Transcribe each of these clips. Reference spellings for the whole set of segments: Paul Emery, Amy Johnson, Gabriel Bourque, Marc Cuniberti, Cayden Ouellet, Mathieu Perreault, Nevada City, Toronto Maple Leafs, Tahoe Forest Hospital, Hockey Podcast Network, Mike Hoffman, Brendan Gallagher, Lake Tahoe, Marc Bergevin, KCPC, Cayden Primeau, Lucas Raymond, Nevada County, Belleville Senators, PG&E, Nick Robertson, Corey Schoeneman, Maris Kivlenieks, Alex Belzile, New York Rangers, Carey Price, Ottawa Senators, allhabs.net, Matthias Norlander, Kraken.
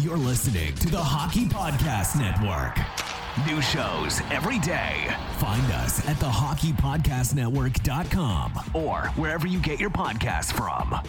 You're listening to the Hockey Podcast Network. New shows every day. Find us at thehockeypodcastnetwork.com or wherever you get your podcasts from.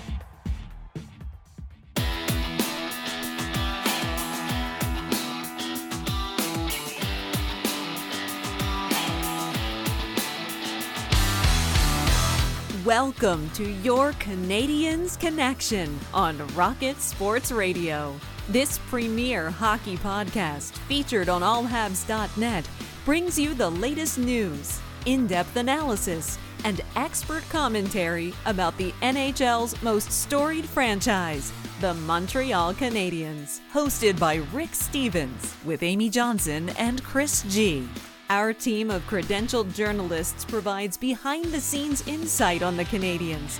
Welcome to your Canadiens Connection on Rocket Sports Radio. This premier hockey podcast featured on allhabs.net brings you the latest news, in-depth analysis, and expert commentary about the NHL's most storied franchise, the Montreal Canadiens, hosted by Rick Stevens with Amy Johnson and Chris G. Our team of credentialed journalists provides behind-the-scenes insight on the Canadiens,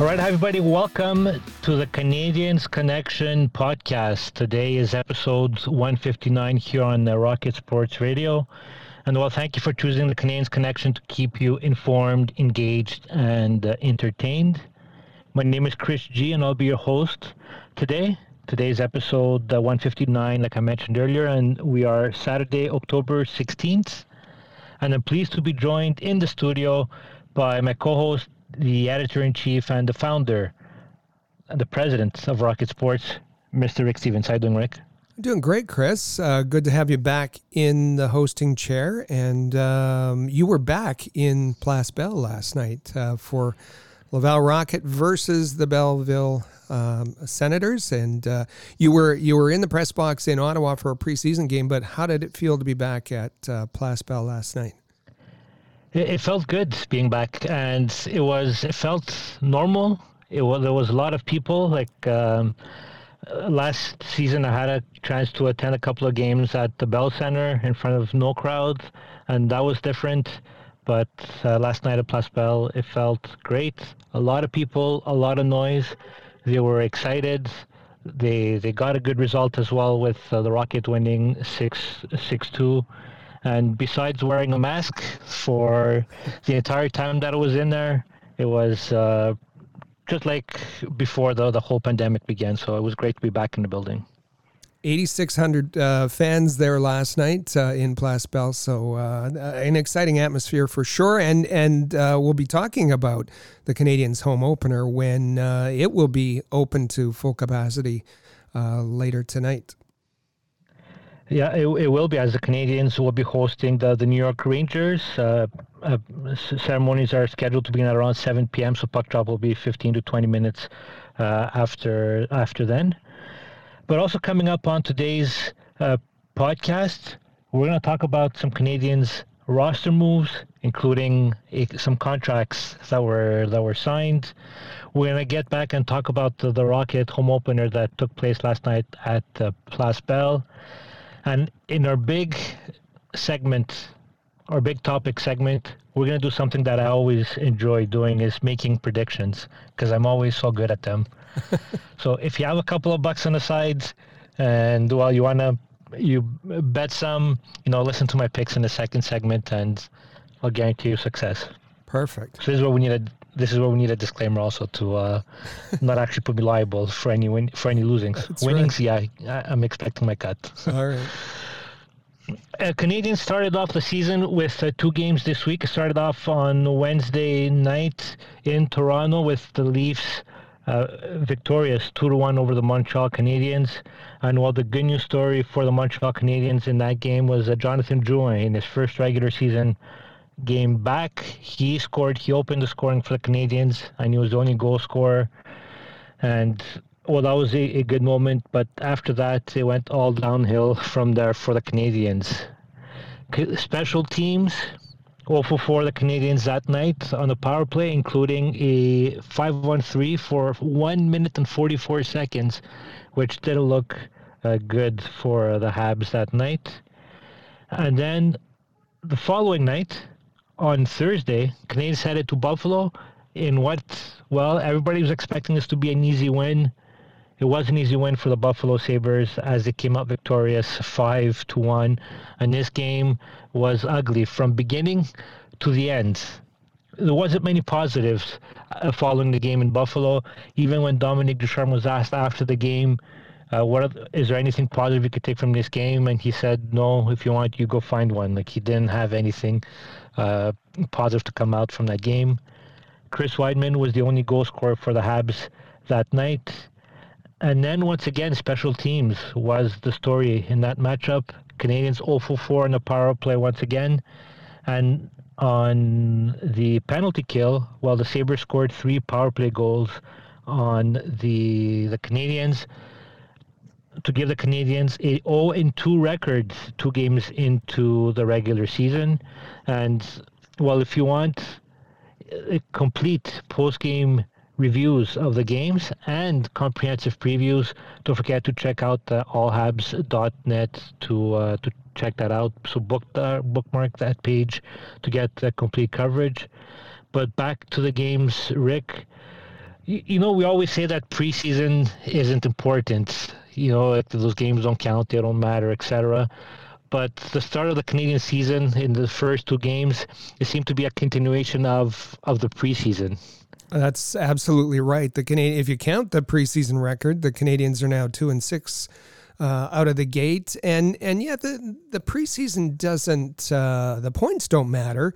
All right, everybody, welcome to the Canadiens Connection podcast. Today is episode 159 here on Rocket Sports Radio. And well, thank you for choosing the Canadiens Connection to keep you informed, engaged, and entertained. My name is Chris G, and I'll be your host today. Today's episode 159, like I mentioned earlier, and we are Saturday, October 16th. And I'm pleased to be joined in the studio by my co-host, the editor-in-chief and the founder and the president of Rocket Sports, Mr. Rick Stevens. How are you doing, Rick? Doing great, Chris. Good to have you back in the hosting chair. And you were back in Place Bell last night for Laval Rocket versus the Belleville Senators. And you were in the press box in Ottawa for a preseason game, but how did it feel to be back at Place Bell last night? It felt good being back, and it felt normal. There was a lot of people. Like last season, I had a chance to attend a couple of games at the Bell Centre in front of no crowd, and that was different. But last night at Place Bell, it felt great. A lot of people, a lot of noise. They were excited. They got a good result as well with the Rocket winning 6-2. And besides wearing a mask for the entire time that I was in there, it was just like before the whole pandemic began. So it was great to be back in the building. 8,600 fans there last night in Place Bell. So an exciting atmosphere for sure. And we'll be talking about the Canadiens' home opener when it will be open to full capacity later tonight. Yeah, it will be, as the Canadiens will be hosting the New York Rangers. Ceremonies are scheduled to begin at around 7 p.m., so puck drop will be 15 to 20 minutes after then. But also coming up on today's podcast, we're going to talk about some Canadiens roster moves, including some contracts that were signed. We're going to get back and talk about the Rocket home opener that took place last night at Place Bell. And in our big topic segment, we're going to do something that I always enjoy doing, is making predictions, because I'm always so good at them. So if you have a couple of bucks on the sides and, well, you bet some, listen to my picks in the second segment and I'll guarantee you success. Perfect. So this is where we need a disclaimer also to not actually put me liable for any losings. That's winnings, right. Yeah, I'm expecting my cut. All right. Canadiens started off the season with two games this week. It started off on Wednesday night in Toronto with the Leafs victorious 2-1 over the Montreal Canadiens. And while the good news story for the Montreal Canadiens in that game was Jonathan Drouin in his first regular season game back. He scored. He opened the scoring for the Canadiens, and he was the only goal scorer. And well, that was a good moment. But after that, it went all downhill from there for the Canadiens. Special teams, 0 for 4 the Canadiens that night on the power play, including a 5-on-3 for 1 minute and 44 seconds, which didn't look good for the Habs that night. And then the following night, on Thursday, Canadiens headed to Buffalo in what, well, everybody was expecting this to be an easy win. It was an easy win for the Buffalo Sabres as they came out victorious 5-1. And this game was ugly from beginning to the end. There wasn't many positives following the game in Buffalo. Even when Dominique Ducharme was asked after the game, is there anything positive you could take from this game? And he said, no, if you want, you go find one. Like, he didn't have anything positive to come out from that game. Chris Wideman was the only goal scorer for the Habs that night. And then, once again, special teams was the story in that matchup. Canadiens 0 for 4 in the power play once again. And on the penalty kill, well, the Sabres scored 3 power play goals on the Canadiens to give the Canadiens a 0-2 record 2 games into the regular season. And, well, if you want complete post-game reviews of the games and comprehensive previews, don't forget to check out allhabs.net to check that out. So bookmark that page to get the complete coverage. But back to the games, Rick. You know, we always say that preseason isn't important. You know, like, those games don't count, they don't matter, etc. But the start of the Canadian season in the first 2 games, it seemed to be a continuation of the preseason. That's absolutely right. If you count the preseason record, the Canadiens are now 2-6 out of the gate, and yeah, the preseason doesn't. The points don't matter,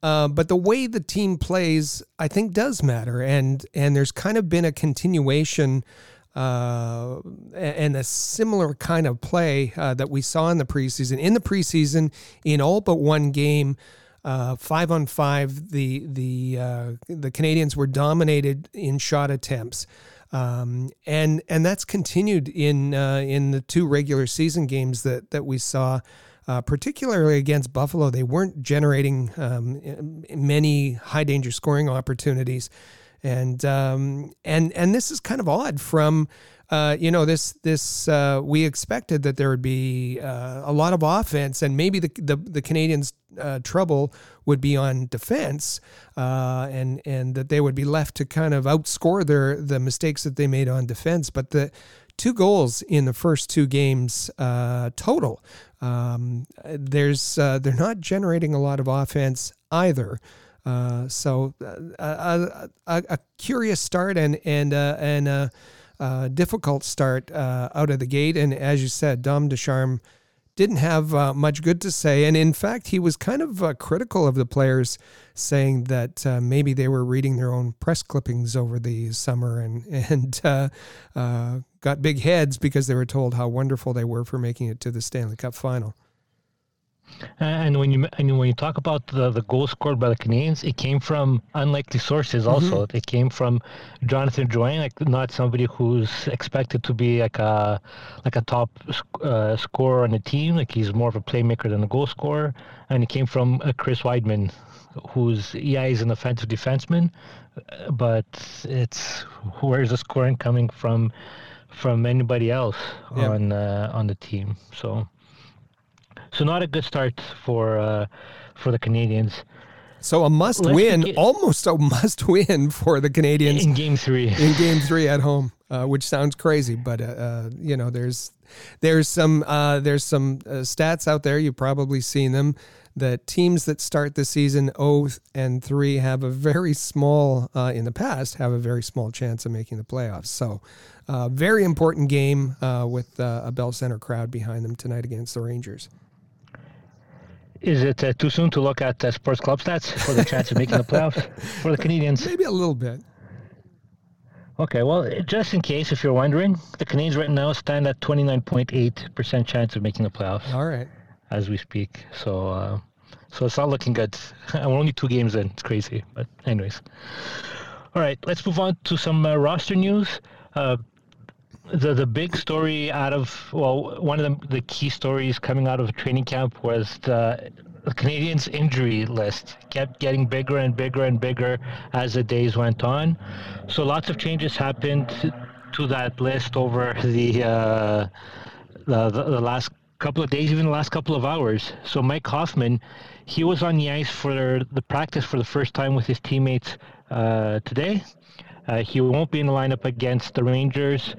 but the way the team plays, I think, does matter. And there's kind of been a continuation and a similar kind of play that we saw in the preseason. In the preseason, in all but one game. 5-on-5, the Canadiens were dominated in shot attempts, and that's continued in the 2 regular season games that we saw, particularly against Buffalo. They weren't generating many high danger scoring opportunities, and this is kind of odd from. We expected that there would be a lot of offense, and maybe the Canadiens' trouble would be on defense, and that they would be left to kind of outscore the mistakes that they made on defense. But the 2 goals in the first 2 games total, they're not generating a lot of offense either. So a curious start and a difficult start out of the gate. And as you said, Dom Ducharme didn't have much good to say. And in fact, he was kind of critical of the players, saying that maybe they were reading their own press clippings over the summer and got big heads because they were told how wonderful they were for making it to the Stanley Cup final. And when you talk about the goal scored by the Canadiens, it came from unlikely sources also. Mm-hmm. It came from Jonathan Drouin, like, not somebody who's expected to be like a top scorer on the team. Like, he's more of a playmaker than a goal scorer. And it came from Chris Wideman, who's an offensive defenseman, but it's where's the scoring coming from anybody else on the team? So not a good start for the Canadiens. So almost a must-win for the Canadiens in Game 3. In Game 3 at home, which sounds crazy, but there's some stats out there. You've probably seen them. The teams that start the season 0-3 have a very small chance of making the playoffs. So, very important game with a Bell Centre crowd behind them tonight against the Rangers. Is it too soon to look at sports club stats for the chance of making the playoffs for the Canadiens? Maybe a little bit. Okay, well, just in case, if you're wondering, the Canadiens right now stand at 29.8% chance of making the playoffs. All right. As we speak. So it's not looking good. We're only 2 games in. It's crazy. But anyways. All right, let's move on to some roster news. The big story one of the key stories coming out of training camp was the Canadiens' injury list kept getting bigger and bigger and bigger as the days went on. So lots of changes happened to that list over the last couple of days, even the last couple of hours. So Mike Hoffman, he was on the ice for the practice for the first time with his teammates today. He won't be in the lineup against the Rangers,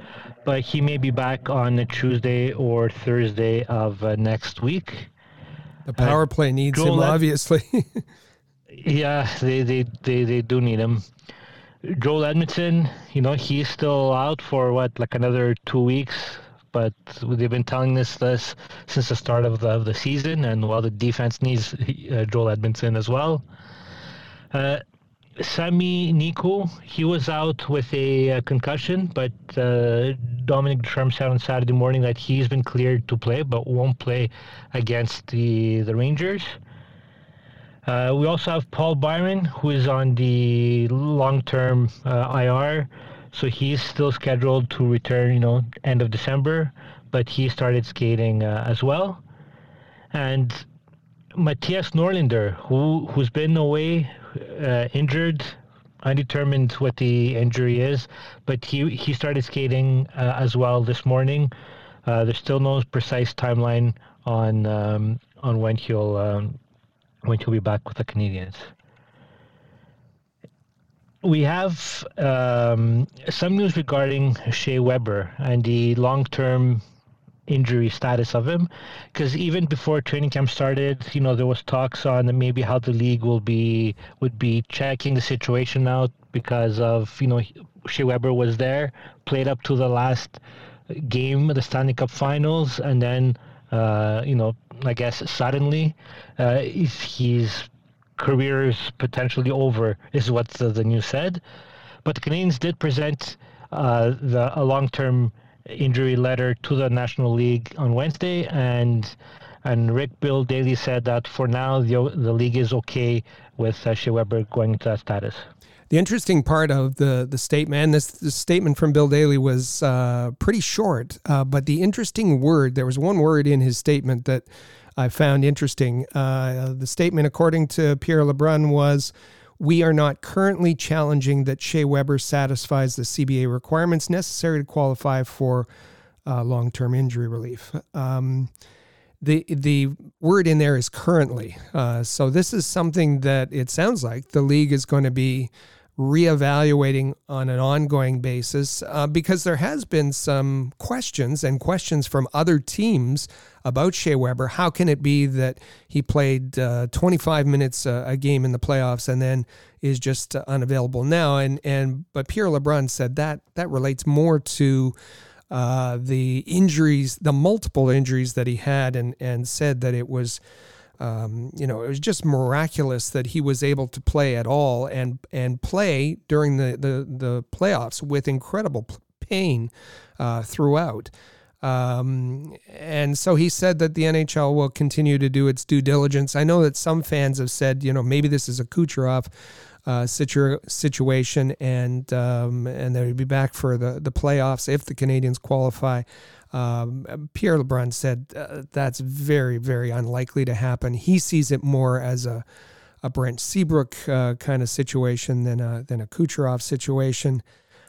but he may be back on Tuesday or Thursday of next week. The power play needs him, obviously. Yeah, they do need him. Joel Edmundson, you know, he's still out for another 2 weeks, but they've been telling this since the start of the season, and the defense needs Joel Edmundson as well. Sami Niku, he was out with a concussion, but Dominic Ducharme said on Saturday morning that he's been cleared to play, but won't play against the Rangers. We also have Paul Byron, who is on the long-term IR, so he's still scheduled to return, end of December, but he started skating as well. And Matthias Norlander, who's been away injured, undetermined what the injury is, but he started skating as well this morning. There's still no precise timeline on when he'll be back with the Canadiens. We have some news regarding Shea Weber and the long-term injury status of him, because even before training camp started, there was talks on maybe how the league would be checking the situation out, because of Shea Weber was there, played up to the last game of the Stanley Cup Finals, and then I guess suddenly his career is potentially over, is what the news said. But the Canadiens did present a long-term injury letter to the National League on Wednesday, and Rick Bill Daly said that for now the league is okay with Shea Weber going into that status. The interesting part of the statement, and this statement from Bill Daly was pretty short, but the interesting word, there was one word in his statement that I found interesting. The statement, according to Pierre Lebrun, was, "We are not currently challenging that Shea Weber satisfies the CBA requirements necessary to qualify for long-term injury relief." The word in there is currently. So this is something that it sounds like the league is going to be reevaluating on an ongoing basis, because there has been some questions from other teams about Shea Weber. How can it be that he played 25 minutes a game in the playoffs and then is just unavailable now? But Pierre Lebrun said that relates more to the injuries, the multiple injuries that he had, and said that it was, it was just miraculous that he was able to play at all and play during the playoffs with incredible pain throughout. And so he said that the NHL will continue to do its due diligence. I know that some fans have said, maybe this is a Kucherov situation, and they would be back for the playoffs if the Canadiens qualify. Pierre Lebrun said that's very, very unlikely to happen. He sees it more as a Brent Seabrook kind of situation than a Kucherov situation.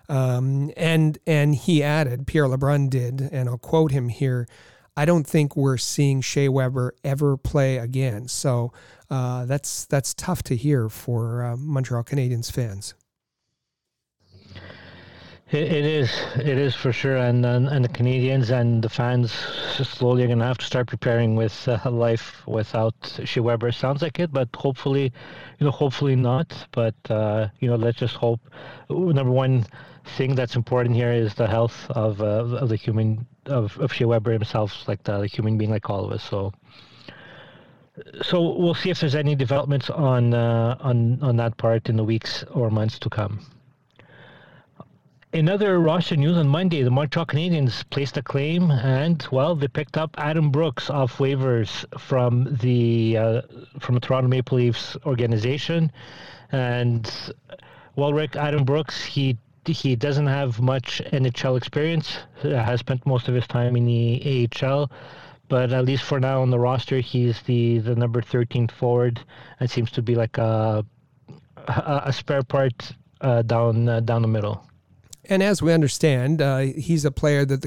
And he added, Pierre Lebrun did, and I'll quote him here, "I don't think we're seeing Shea Weber ever play again." So that's tough to hear for Montreal Canadiens fans. It is for sure, and the Canadiens and the fans slowly are going to have to start preparing with life without Shea Weber. Sounds like it, but hopefully, hopefully not. But let's just hope. Number one thing that's important here is the health of the human of Shea Weber himself, like the human being, like all of us. So we'll see if there's any developments on that part in the weeks or months to come. In other roster news, on Monday, the Montreal Canadiens placed a claim, and they picked up Adam Brooks off waivers from the Toronto Maple Leafs organization. And Rick, Adam Brooks, he doesn't have much NHL experience, has spent most of his time in the AHL, but at least for now on the roster, he's the number 13th forward, and seems to be like a spare part down the middle. And as we understand, he's a player that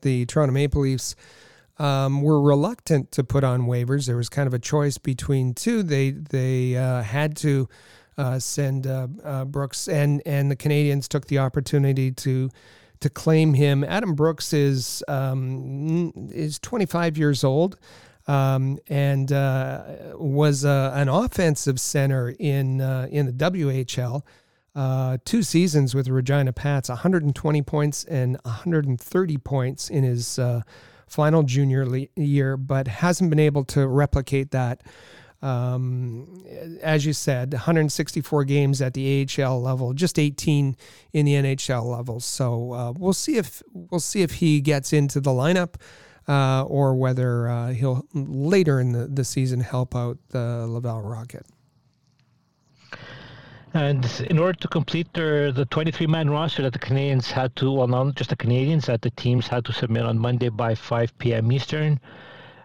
the Toronto Maple Leafs were reluctant to put on waivers. There was kind of a choice between two. They had to send Brooks, and the Canadiens took the opportunity to claim him. Adam Brooks is 25 years old. And was an offensive center in the WHL, 2 seasons with Regina Pats, 120 points and 130 points in his final junior year, but hasn't been able to replicate that. As you said, 164 games at the AHL level, just 18 in the NHL level. So we'll see if he gets into the lineup. Or whether he'll later in the season help out the Laval Rocket. And in order to complete the 23-man roster that the Canadiens had to, well, not just the Canadiens, that the teams had to submit on Monday by 5 p.m. Eastern,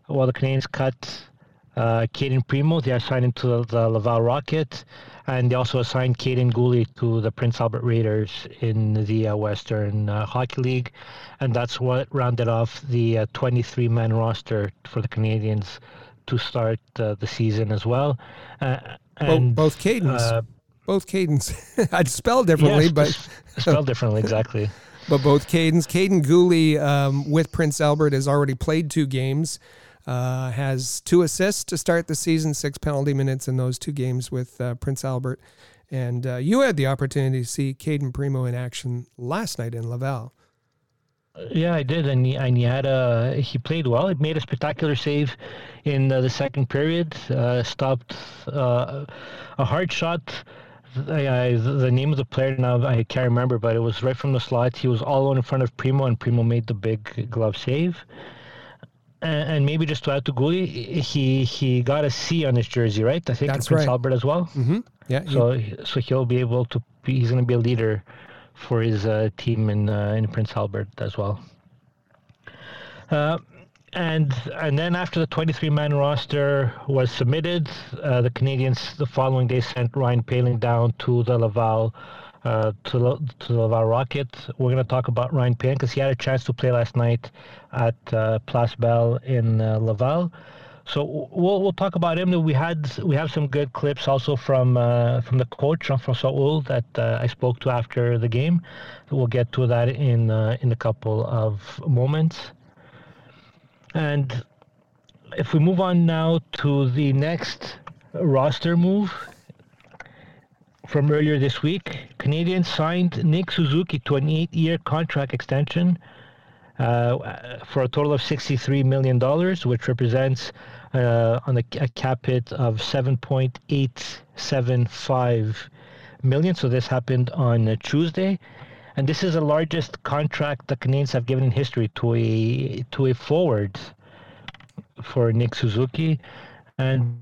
while the Canadiens cut Cayden Primeau, they assigned him to the Laval Rocket, and they also assigned Cayden Ouellet to the Prince Albert Raiders in the Western Hockey League, and that's what rounded off the 23-man roster for the Canadiens to start the season as well. And both Caydens. Both Caydens. I'd spell differently, yes, but... spelled differently, exactly. But both Caydens. Cayden Ouellet with Prince Albert has already played 2 games. Has 2 assists to start the season, 6 penalty minutes in those 2 games with Prince Albert. And you had the opportunity to see Cayden Primeau in action last night in Laval. Yeah, I did, and he played well. He made a spectacular save in the second period, stopped a hard shot. The name of the player now I can't remember, but it was right from the slot. He was all alone in front of Primeau, and Primeau made the big glove save. And maybe just to add to Ouellet, he got a C on his jersey, right? I think that's Prince Albert as well. Mm-hmm. Yeah. So he'll be able to. He's going to be a leader for his team in Prince Albert as well. And then after the 23-man roster was submitted, the Canadiens the following day sent Ryan Poehling down to the Laval. To the Laval Rocket. We're going to talk about Ryan Poehling because he had a chance to play last night at Place Bell in Laval. So we'll talk about him. We have some good clips also from the coach Jean-François Houle that I spoke to after the game. We'll get to that in a couple of moments. And if we move on now to the next roster move. From earlier this week, Canadiens signed Nick Suzuki to an 8-year contract extension for a total of $63 million, which represents a cap hit of $7.875 million. So this happened on Tuesday. And this is the largest contract the Canadiens have given in history to a forward for Nick Suzuki. And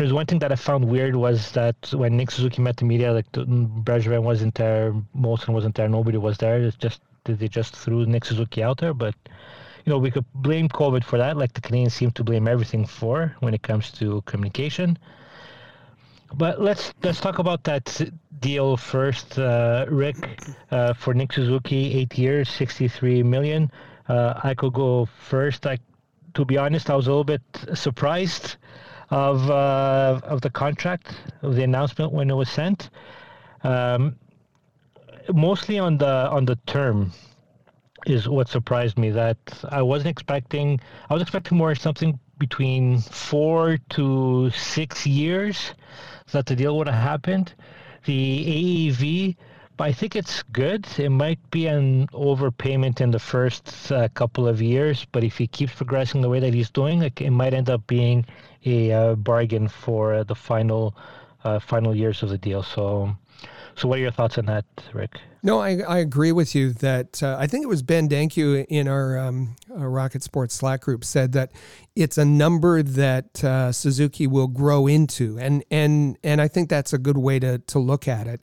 there's one thing that I found weird was that when Nick Suzuki met the media, like Bergevin wasn't there, Molson wasn't there, nobody was there. It's just they just threw Nick Suzuki out there. But you know, we could blame COVID for that, like the Canadiens seem to blame everything for when it comes to communication. But let's talk about that deal first, Rick. For Nick Suzuki, 8 years, $63 million. I could go first. To be honest, I was a little bit surprised of the contract, of the announcement when it was sent, mostly on the term is what surprised me. That I was expecting more, something between 4 to 6 years that the deal would have happened. The AAV, I think it's good. It might be an overpayment in the first couple of years, but if he keeps progressing the way that he's doing, it might end up being a bargain for the final years of the deal. So what are your thoughts on that, Rick? No, I agree with you that I think it was Ben Dankew in our Rocket Sports Slack group said that it's a number that Suzuki will grow into, and I think that's a good way to look at it.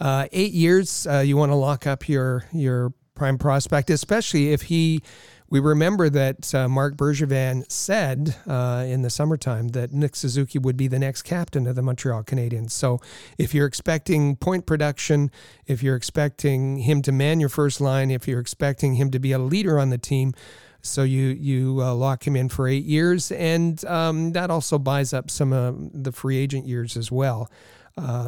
8 years, you want to lock up your prime prospect, especially if he we remember that Marc Bergevin said in the summertime that Nick Suzuki would be the next captain of the Montreal Canadiens. So if you're expecting point production, if you're expecting him to man your first line, if you're expecting him to be a leader on the team, so you lock him in for 8 years, and that also buys up some of the free agent years as well.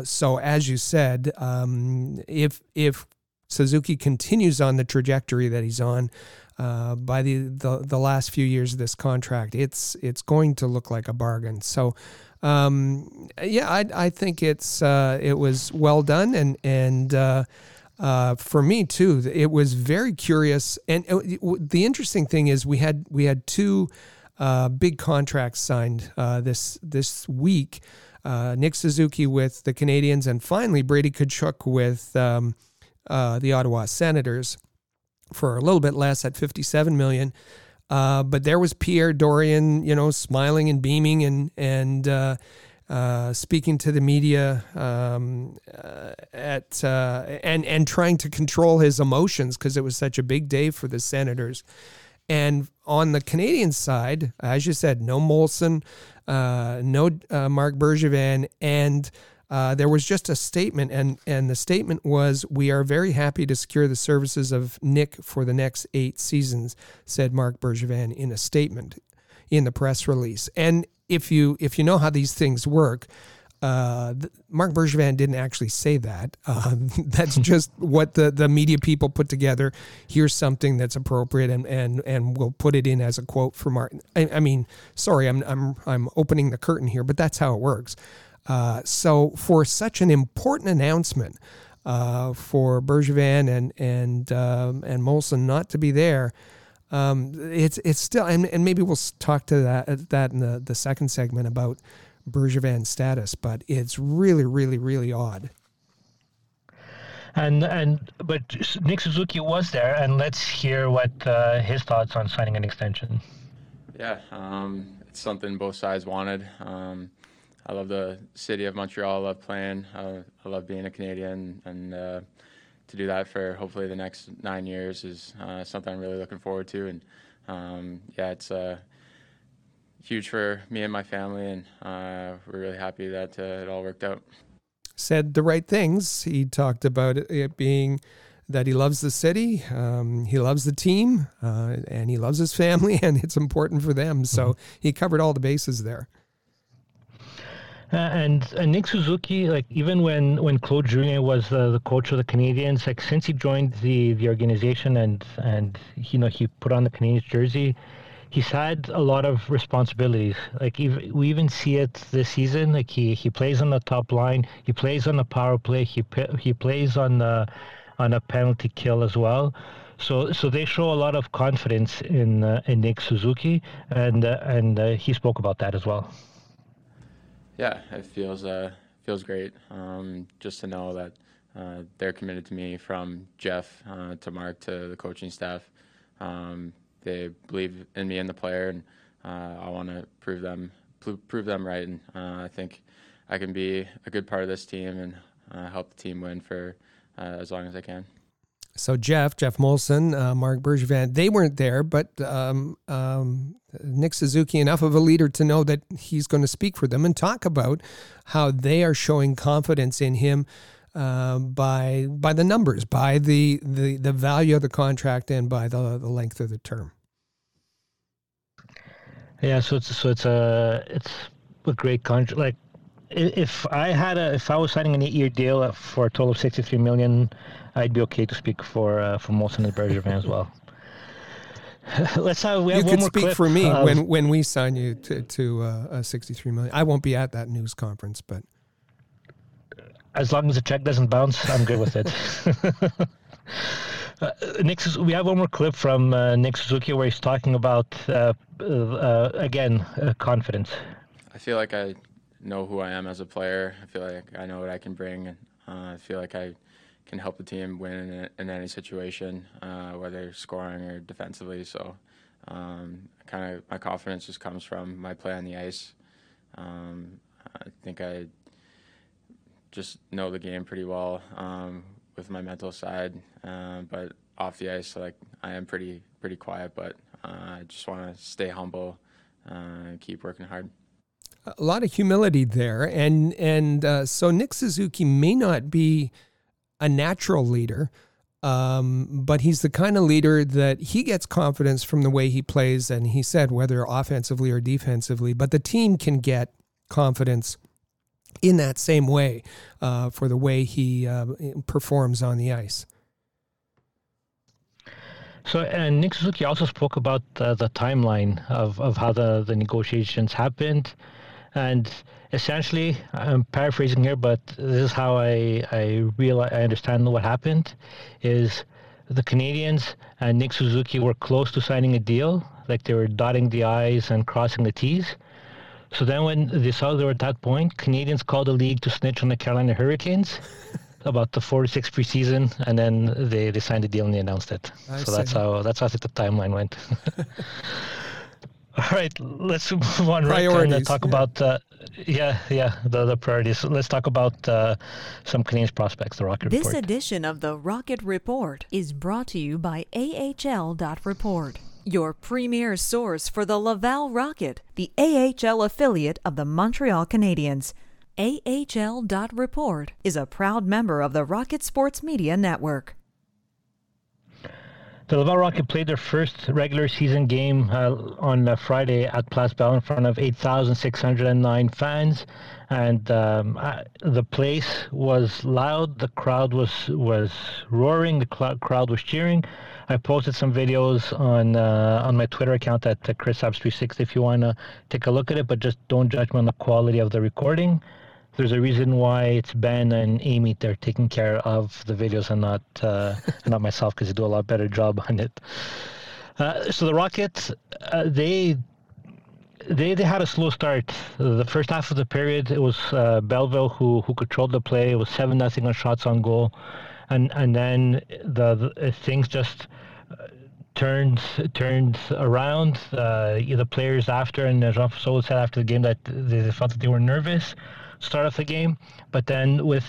So as you said, if Suzuki continues on the trajectory that he's on by the last few years of this contract, it's going to look like a bargain. So I think it was well done, and for me too, it was very curious. And the interesting thing is we had two big contracts signed this week. Nick Suzuki with the Canadiens, and finally Brady Tkachuk with the Ottawa Senators for a little bit less at $57 million. But there was Pierre Dorion, smiling and beaming and speaking to the media and trying to control his emotions because it was such a big day for the Senators. And on the Canadian side, as you said, no Molson, no Marc Bergevin, and there was just a statement, and the statement was, "We are very happy to secure the services of Nick for the next 8 seasons," said Marc Bergevin in a statement in the press release. And if you know how these things work, Marc Bergevin didn't actually say that. That's just what the media people put together. Here's something that's appropriate, and we'll put it in as a quote for Marc. I mean, sorry, I'm opening the curtain here, but that's how it works. So for such an important announcement, for Bergevin and Molson not to be there, it's still, and maybe we'll talk to that in the second segment about Bergevin's status, but it's really, really, really odd. But Nick Suzuki was there, and let's hear what his thoughts on signing an extension. Yeah, it's something both sides wanted. I love the city of Montreal. I love playing. I love being a Canadian, and to do that for hopefully the next 9 years is something I'm really looking forward to. And it's huge for me and my family, and we're really happy that it all worked out. Said the right things. He talked about it being that he loves the city, he loves the team, and he loves his family, and it's important for them. So he covered all the bases there. And Nick Suzuki, even when Claude Julien was the coach of the Canadiens, since he joined the organization and he put on the Canadiens jersey, he's had a lot of responsibilities. We even see it this season. He plays on the top line. He plays on the power play. He plays on a penalty kill as well. So they show a lot of confidence in Nick Suzuki, and he spoke about that as well. Yeah, it feels great. Just to know that they're committed to me, from Jeff to Marc to the coaching staff. They believe in me and the player, and I want to prove them right. And I think I can be a good part of this team and help the team win for as long as I can. So Jeff Molson, Marc Bergevin, they weren't there, but Nick Suzuki, enough of a leader to know that he's going to speak for them and talk about how they are showing confidence in him by the numbers, by the value of the contract, and by the length of the term. Yeah, so it's a great contract. If I was signing an 8-year deal for a total of $63 million, I'd be okay to speak for Molson and Bergevin as well. We have one more clip. You could speak for me when we sign you to $63 million. I won't be at that news conference, but as long as the check doesn't bounce, I'm good with it. We have one more clip from Nick Suzuki where he's talking about, confidence. I feel like I know who I am as a player. I feel like I know what I can bring. I feel like I can help the team win in any situation, whether scoring or defensively. So my confidence just comes from my play on the ice. I think I just know the game pretty well with my mental side, but off the ice, I am pretty quiet, but I just want to stay humble and keep working hard. A lot of humility there. And so Nick Suzuki may not be a natural leader, but he's the kind of leader that he gets confidence from the way he plays. And he said, whether offensively or defensively, but the team can get confidence in that same way for the way he performs on the ice. So Nick Suzuki also spoke about the timeline of how the negotiations happened. And essentially, I'm paraphrasing here, but this is how I understand what happened, is the Canadiens and Nick Suzuki were close to signing a deal, like they were dotting the I's and crossing the T's. So then when they saw they were at that point, Canadiens called the league to snitch on the Carolina Hurricanes about the 4-6 preseason, and then they signed the deal and they announced it. So that's how I think the timeline went. All right, let's move on. Priorities. Right, talk about the priorities. Let's talk about some Canadiens prospects. The Rocket Report. This edition of the Rocket Report is brought to you by AHL.Report, your premier source for the Laval Rocket, the AHL affiliate of the Montreal Canadiens. AHL.Report is a proud member of the Rocket Sports Media Network. The Laval Rocket played their first regular season game on Friday at Place Bell in front of 8,609 fans, and the place was loud. The crowd was roaring. The crowd was cheering. I posted some videos on my Twitter account at ChrisAbs360 if you want to take a look at it, but just don't judge me on the quality of the recording. There's a reason why it's Ben and Amy. They're taking care of the videos and not myself, because they do a lot better job on it. So the Rockets, they had a slow start. The first half of the period, it was Belleville who controlled the play. It was 7-0 on shots on goal, and then the things just turned around. The players after, and Jean-François said after the game that they felt that they were nervous start of the game, but then with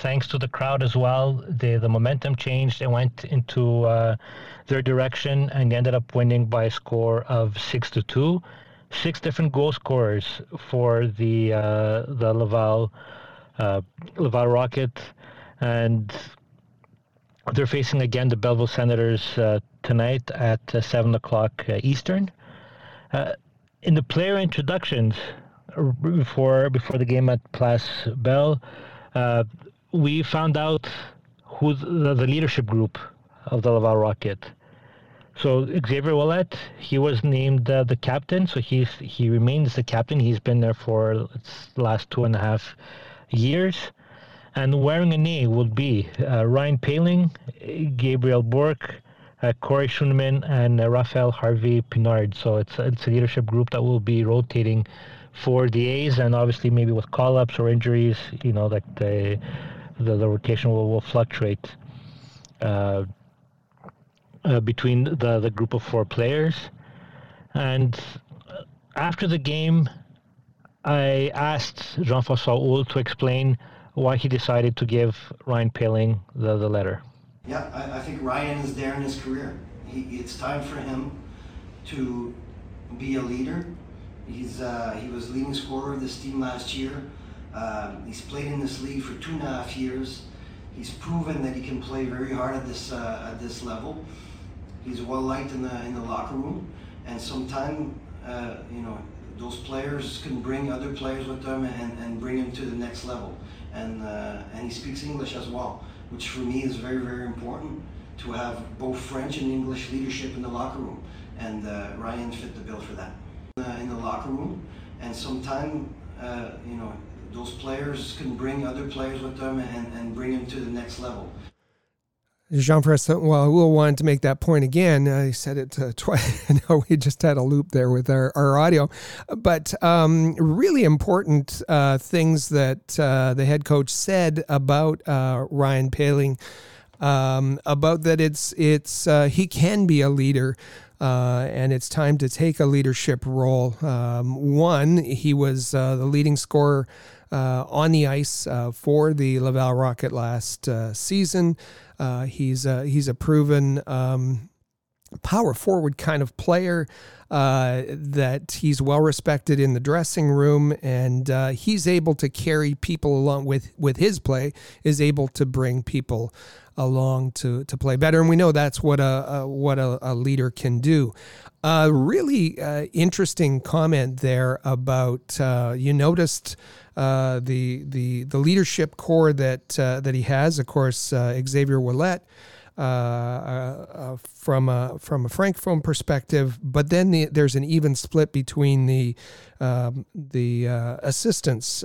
thanks to the crowd as well, the momentum changed. They went into their direction and they ended up winning by a score of 6-2. 6 different goal scorers for the Laval Rocket, and they're facing again the Belleville Senators tonight at 7:00 Eastern. In the player introductions, before the game at Place Bell, we found out who the leadership group of the Laval Rocket. So Xavier Ouellet, he was named the captain, so he remains the captain. He's been there for the last 2.5 years. And wearing a knee would be Ryan Poehling, Gabriel Bourque, Corey Schoeneman, and Raphael Harvey-Pinard. So it's a leadership group that will be rotating for the A's, and obviously maybe with call-ups or injuries, you know, that the rotation will fluctuate between the group of 4 players. And after the game, I asked Jean-François Houle to explain why he decided to give Ryan Poehling the letter. Yeah, I think Ryan is there in his career. It's time for him to be a leader. He was leading scorer of this team last year. He's played in this league for 2.5 years. He's proven that he can play very hard at this level. He's well liked in the locker room, and sometimes those players can bring other players with them and bring him to the next level. And he speaks English as well, which for me is very, very important to have both French and English leadership in the locker room. And Ryan fit the bill for that. In the locker room, and sometimes those players can bring other players with them and bring them to the next level. Jean-François Houle wanted to make that point again. He said it twice. No, we just had a loop there with our audio. But really important things that the head coach said about Ryan Poehling, about that it's he can be a leader. And it's time to take a leadership role. One, he was the leading scorer on the ice for the Laval Rocket last season. He's a proven power forward kind of player, that he's well respected in the dressing room, and he's able to carry people along with his play, is able to bring people along to play better. And we know that's what a leader can do. Really interesting comment there about you noticed the leadership core that he has. Of course, Xavier Ouellet, from a francophone perspective, but then there's an even split between the assistants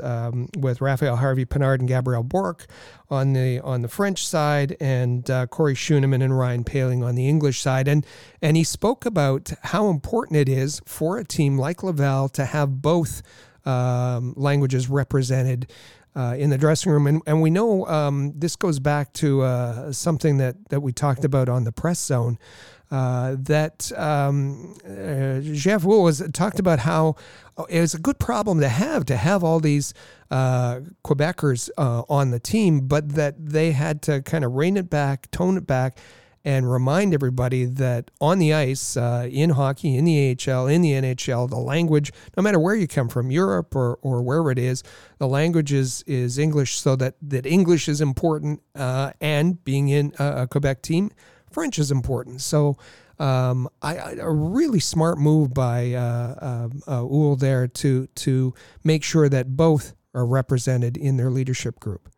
with Raphael Harvey-Pinard and Gabriel Bourque on the French side, and Corey Schooneman and Ryan Poehling on the English side, and he spoke about how important it is for a team like Laval to have both languages represented in the dressing room. And we know this goes back to something that we talked about on the press zone, that Geoff Houle talked about how it was a good problem to have all these Quebecers on the team, but that they had to kind of rein it back, tone it back, and remind everybody that on the ice, in hockey, in the AHL, in the NHL, the language, no matter where you come from, Europe or wherever it is, the language is English, so that English is important, and being in a Quebec team, French is important. So a really smart move by Houle there to make sure that both are represented in their leadership group.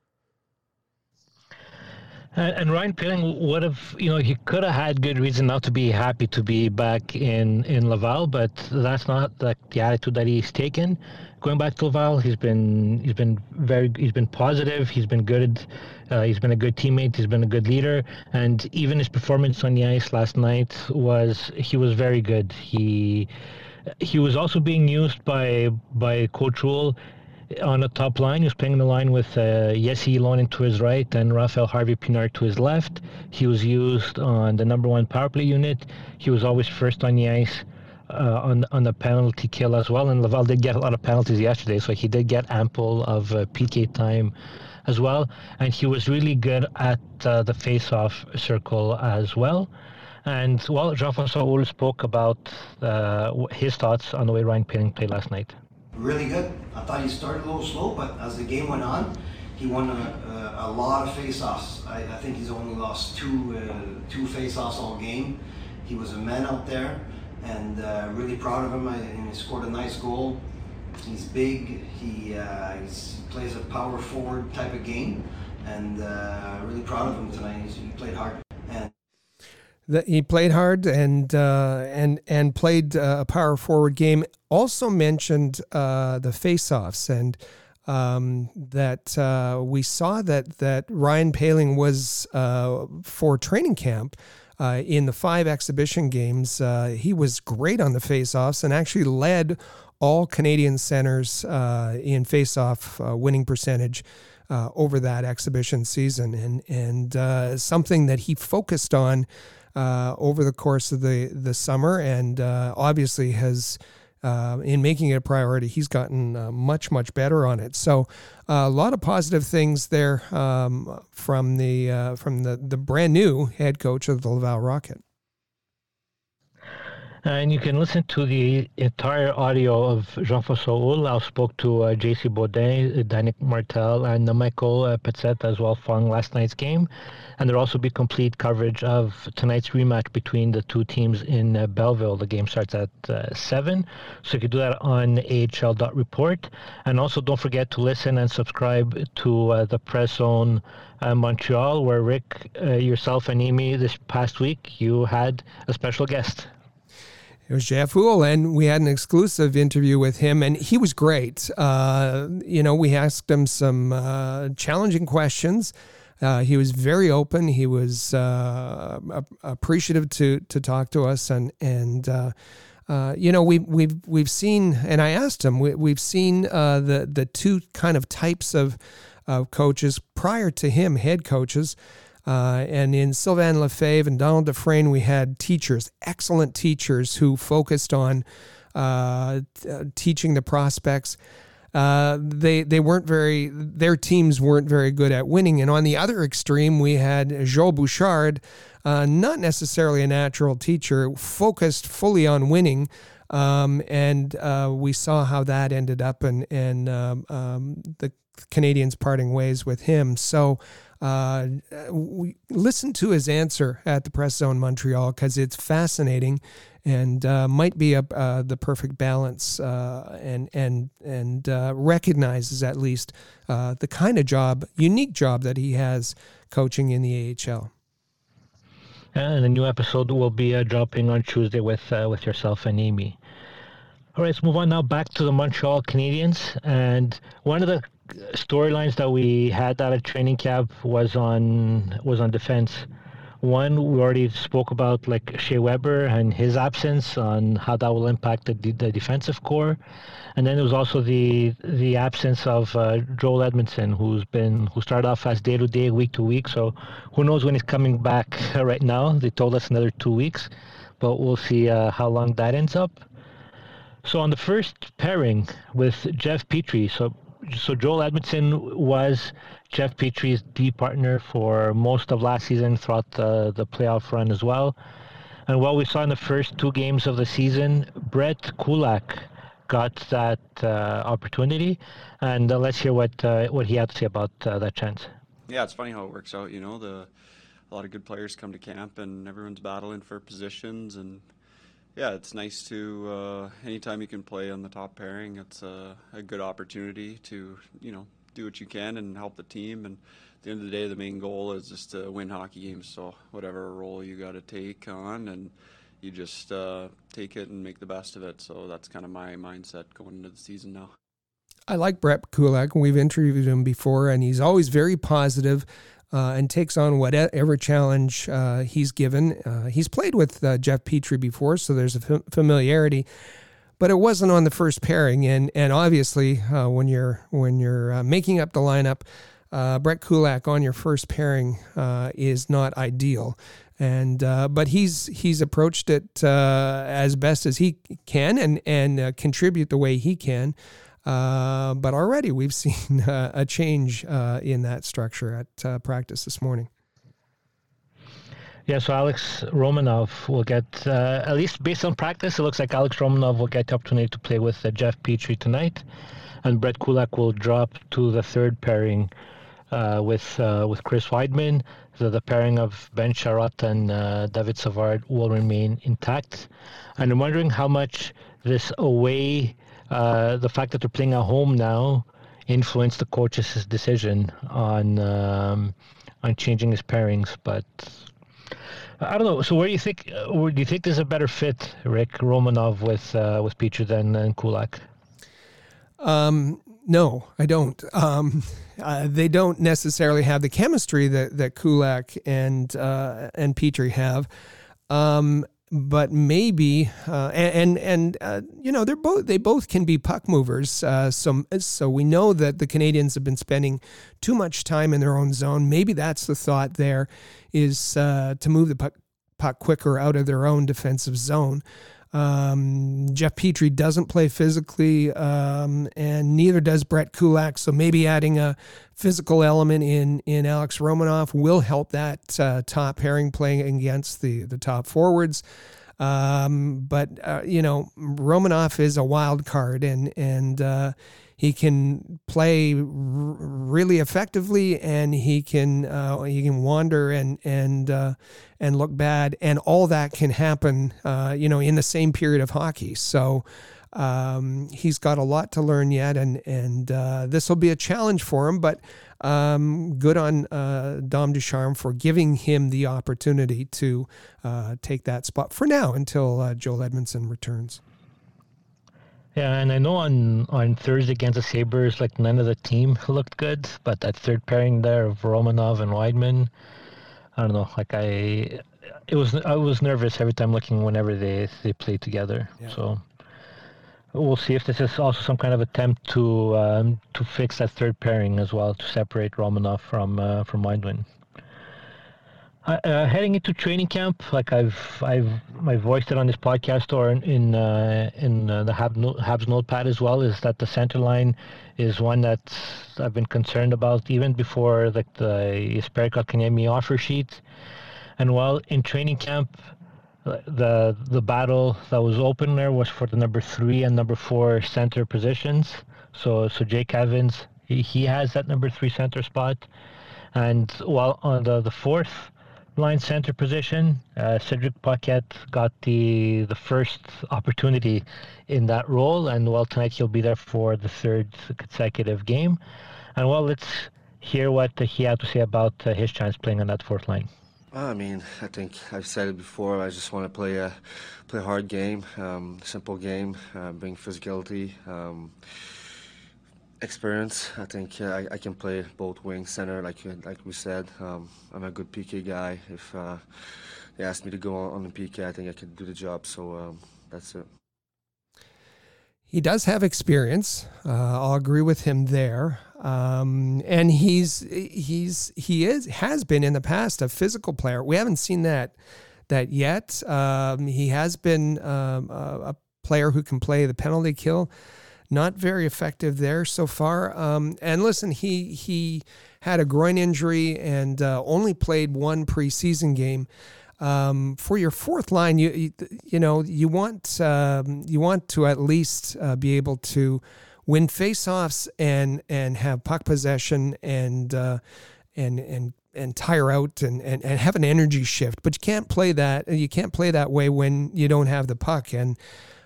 And Ryan Poehling would have, he could have had good reason not to be happy to be back in Laval, but that's not like the attitude that he's taken. Going back to Laval, he's been positive. He's been good. He's been a good teammate. He's been a good leader. And even his performance on the ice last night he was very good. He was also being used by Coach Houle on the top line. He was playing the line with Jesse Ilonen to his right and Raphael Harvey-Pinard to his left. He was used on the number one power play unit. He was always first on the ice on the penalty kill as well. And Laval did get a lot of penalties yesterday, so he did get ample of PK time as well. And he was really good at the face-off circle as well. And, Jean-François Houle spoke about his thoughts on the way Ryan Poehling played last night. Really good. I thought he started a little slow, but as the game went on, he won a lot of face-offs. I think he's only lost two face-offs all game. He was a man out there, and really proud of him. And he scored a nice goal. He's big. He plays a power forward type of game, and really proud of him tonight. He played hard. That he played hard and played a power forward game. Also mentioned the face-offs, and that we saw that Ryan Poehling was for training camp in the 5 exhibition games. He was great on the face-offs and actually led all Canadian centers in face-off winning percentage over that exhibition season, and something that he focused on over the course of the summer, and obviously has, in making it a priority, he's gotten much, much better on it. So a lot of positive things there from the brand new head coach of the Laval Rocket. And you can listen to the entire audio of Jean-François Houle. I spoke to J.C. Baudin, Danick Martel, and Michael Petzet as well following last night's game. And there will also be complete coverage of tonight's rematch between the two teams in Belleville. The game starts at 7, so you can do that on AHL.Report. And also don't forget to listen and subscribe to the Press Zone Montreal, where Rick, yourself, and Amy, this past week, you had a special guest. It was Geoff Houle, and we had an exclusive interview with him, and he was great. We asked him some challenging questions. He was very open. He was appreciative to talk to us, and we've seen. And I asked him, we've seen the two kind of types of coaches prior to him, head coaches. And in Sylvain Lefebvre and Donald Dufresne, we had teachers, excellent teachers who focused on teaching the prospects. Their teams weren't very good at winning. And on the other extreme, we had Joe Bouchard, not necessarily a natural teacher, focused fully on winning. And we saw how that ended up and the Canadians parting ways with him. So we listen to his answer at the Press Zone Montreal, because it's fascinating and might be the perfect balance and recognizes at least the kind of unique job that he has coaching in the AHL. And a new episode will be dropping on Tuesday with yourself and Amy. All right, let's move on now back to the Montreal Canadiens. And one of the storylines that we had out of training camp was on defense. One, we already spoke about, like, Shea Weber and his absence, on how that will impact the defensive core. And then there was also the absence of Joel Edmundson, who started off as day-to-day, week-to-week. So who knows when he's coming back right now. They told us another 2 weeks, but we'll see how long that ends up. So on the first pairing with Jeff Petry, So Joel Edmundson was Jeff Petry's D partner for most of last season, throughout the playoff run as well. And what we saw in the first two games of the season, Brett Kulak got that opportunity. And let's hear what he had to say about that chance. Yeah, it's funny how it works out. You know, a lot of good players come to camp and everyone's battling for positions. And yeah, it's nice to, anytime you can play on the top pairing, it's a good opportunity to, you know, do what you can and help the team. And at the end of the day, the main goal is just to win hockey games. So whatever role you got to take on, and you just take it and make the best of it. So that's kind of my mindset going into the season now. I like Brett Kulak. We've interviewed him before, and he's always very positive. And takes on whatever challenge he's given. He's played with Jeff Petry before, so there's a familiarity. But it wasn't on the first pairing, and obviously when you're making up the lineup, Brett Kulak on your first pairing is not ideal. And but he's approached it as best as he can and contribute the way he can. But already we've seen a change in that structure at practice this morning. Yeah, so Alex Romanov will get, at least based on practice, it looks like Alex Romanov will get the opportunity to play with Jeff Petry tonight. And Brett Kulak will drop to the third pairing with Chris Wideman. So the pairing of Ben Chiarot and David Savard will remain intact. And I'm wondering how much this away... the fact that they're playing at home now influenced the coach's decision on changing his pairings, but I don't know. So do you think there's a better fit, Rick, Romanov with Petry than Kulak? No, I don't. They don't necessarily have the chemistry that Kulak and Petry have. But maybe, you know, they both can be puck movers. So we know that the Canadians have been spending too much time in their own zone. Maybe that's the thought there, is to move the puck quicker out of their own defensive zone. Jeff Petry doesn't play physically, and neither does Brett Kulak. So maybe adding a physical element in Alex Romanov will help that top pairing playing against the top forwards. But you know, Romanov is a wild card, and he can play really effectively, and he can wander and look bad, and all that can happen, you know, in the same period of hockey. So he's got a lot to learn yet, and this will be a challenge for him. But good on Dom Ducharme for giving him the opportunity to take that spot for now until Joel Edmundson returns. Yeah, and I know on Thursday against the Sabres, like, none of the team looked good, but that third pairing there of Romanov and Wideman, I don't know, like, I was nervous every time whenever they played together. Yeah. So we'll see if this is also some kind of attempt to fix that third pairing as well, to separate Romanov from Wideman. Heading into training camp, like I've voiced it on this podcast or in the Habs notepad as well, is that the center line is one that I've been concerned about even before like the Jesperi Kotkaniemi offer sheet. And while in training camp, the battle that was open there was for the number 3 and number 4 center positions. So Jake Evans, he has that number 3 center spot, and while on the 4th line center position, Cédric Paquette got the first opportunity in that role, and well, tonight he'll be there for the 3rd consecutive game. And well, let's hear what he had to say about his chance playing on that 4th line. I mean, I think I've said it before. I just want to play a hard game, simple game, bring physicality, experience. I think I can play both wing, center, like we said. I'm a good PK guy. If they asked me to go on the PK, I think I could do the job. So that's it. He does have experience. I'll agree with him there. And he has been in the past a physical player. We haven't seen that yet. He has been a player who can play the penalty kill. Not very effective there so far. And listen, he had a groin injury and only played one preseason game. For your 4th line, you want to at least be able to win faceoffs and have puck possession and tire out and have an energy shift. But you can't play that. You can't play that way when you don't have the puck. And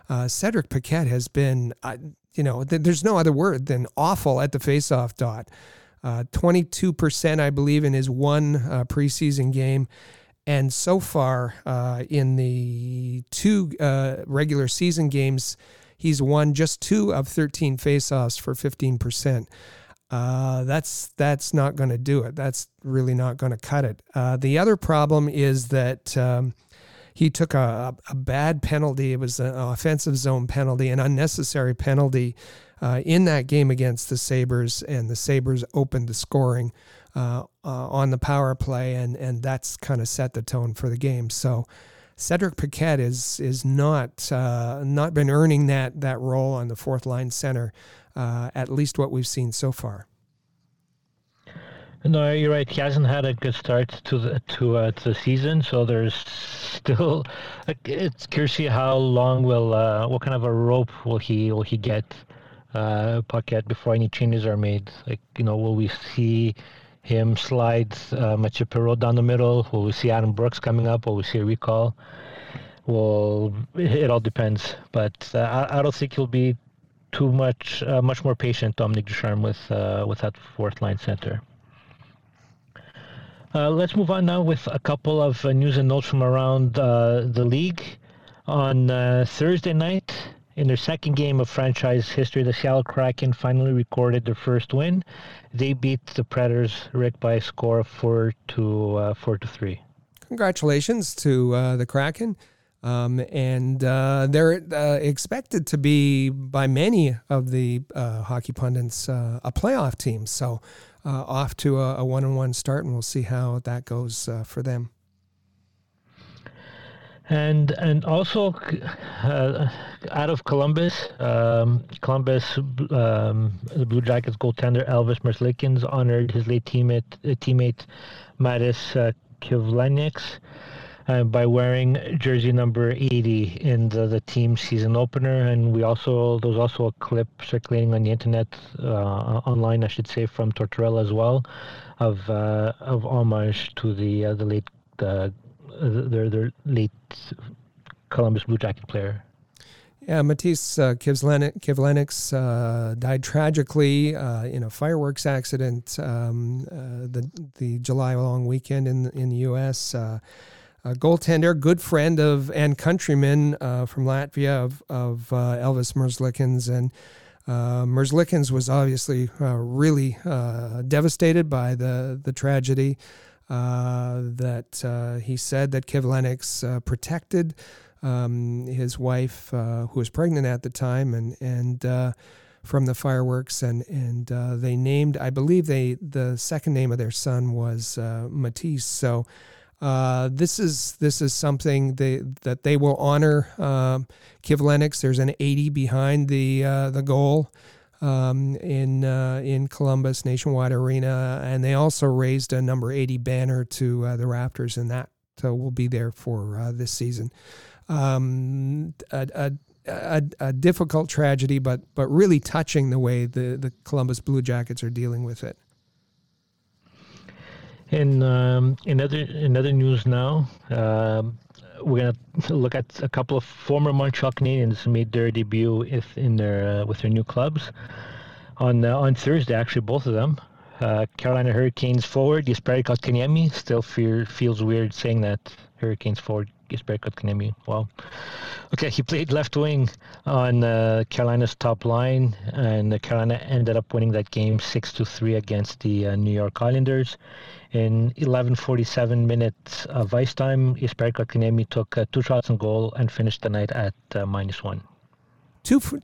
Cédric Paquette has been, there's no other word than awful at the faceoff dot. 22%, I believe, in his one preseason game. And so far, in the 2 regular season games, he's won just 2 of 13 faceoffs for 15%. That's not going to do it. That's really not going to cut it. The other problem is that he took a bad penalty. It was an offensive zone penalty, an unnecessary penalty in that game against the Sabres, and the Sabres opened the scoring on the power play, and that's kind of set the tone for the game. So Cédric Paquette is not been earning that role on the 4th line center, at least what we've seen so far. No, you're right. He hasn't had a good start to the season, so there's still. It's curious how long what kind of a rope will he get, Paquette, before any changes are made. Will we see him slide Mathieu Perreault down the middle? Will we see Adam Brooks coming up? Will we see a recall? Well, it all depends. But I don't think he'll be much more patient, Dominique Ducharme, with that 4th line center. Let's move on now with a couple of news and notes from around the league. On Thursday night, in their second game of franchise history, the Seattle Kraken finally recorded their first win. They beat the Predators, Rick, by a score of 4-3. Congratulations to the Kraken. And they're expected to be, by many of the hockey pundits, a playoff team. So off to a 1-1 start, and we'll see how that goes for them. And also out of Columbus, the Blue Jackets goaltender Elvis Merzlikins honored his late teammate Maris Kivlenieks by wearing jersey number 80 in the team season opener. And there was also a clip circulating on the internet, online, I should say, from Tortorella as well, of homage to the late Columbus Blue Jacket player. Yeah, Matisse Kivlenieks died tragically in a fireworks accident the July long weekend in the U.S., a goaltender, good friend of and countryman from Latvia of Elvis Merzlikins, and Merzlikins was obviously really devastated by the tragedy. That he said that Kivlenieks protected his wife, who was pregnant at the time, and from the fireworks, and they named, I believe, the second name of their son was Matisse. So. This is something that they will honor. Kivlenix, there's an 80 behind the goal in Columbus Nationwide Arena, and they also raised a number 80 banner to the Raptors, and that will be there for this season. A difficult tragedy, but really touching the way the Columbus Blue Jackets are dealing with it. And in other news now, we're gonna look at a couple of former Montreal Canadiens who made their debut with their new clubs on Thursday. Actually, both of them. Carolina Hurricanes forward Jesperi Kotkaniemi still feels weird saying that. Hurricanes forward Jesperi Kotkaniemi. Wow. Okay, he played left wing on Carolina's top line, and Carolina ended up winning that game 6-3 against the New York Islanders. In 11:47 minutes of ice time, Jesperi Kotkaniemi took two shots on goal and finished the night at -1.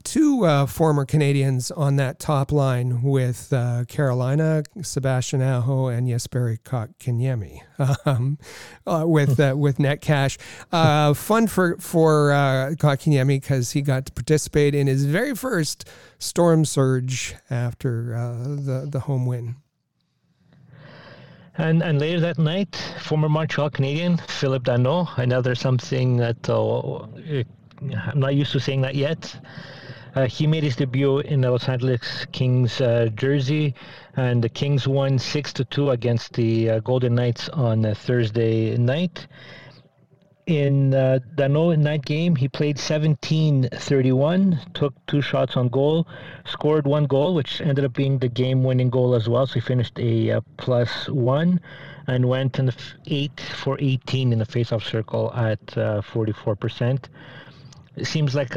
Two former Canadiens on that top line with Carolina, Sebastian Aho and Jesperi Kotkaniemi, with net cash. Fun for Kotkaniemi because he got to participate in his very first storm surge after the home win. And later that night, former Montreal Canadien Philippe Danault, another something that. I'm not used to saying that yet. He made his debut in the Los Angeles Kings jersey, and the Kings won 6-2 against the Golden Knights on Thursday night. In Danault in that game, he played 17-31, took two shots on goal, scored one goal, which ended up being the game-winning goal as well, so he finished a +1 and went in the 8 for 18 in the face-off circle at 44%. It seems like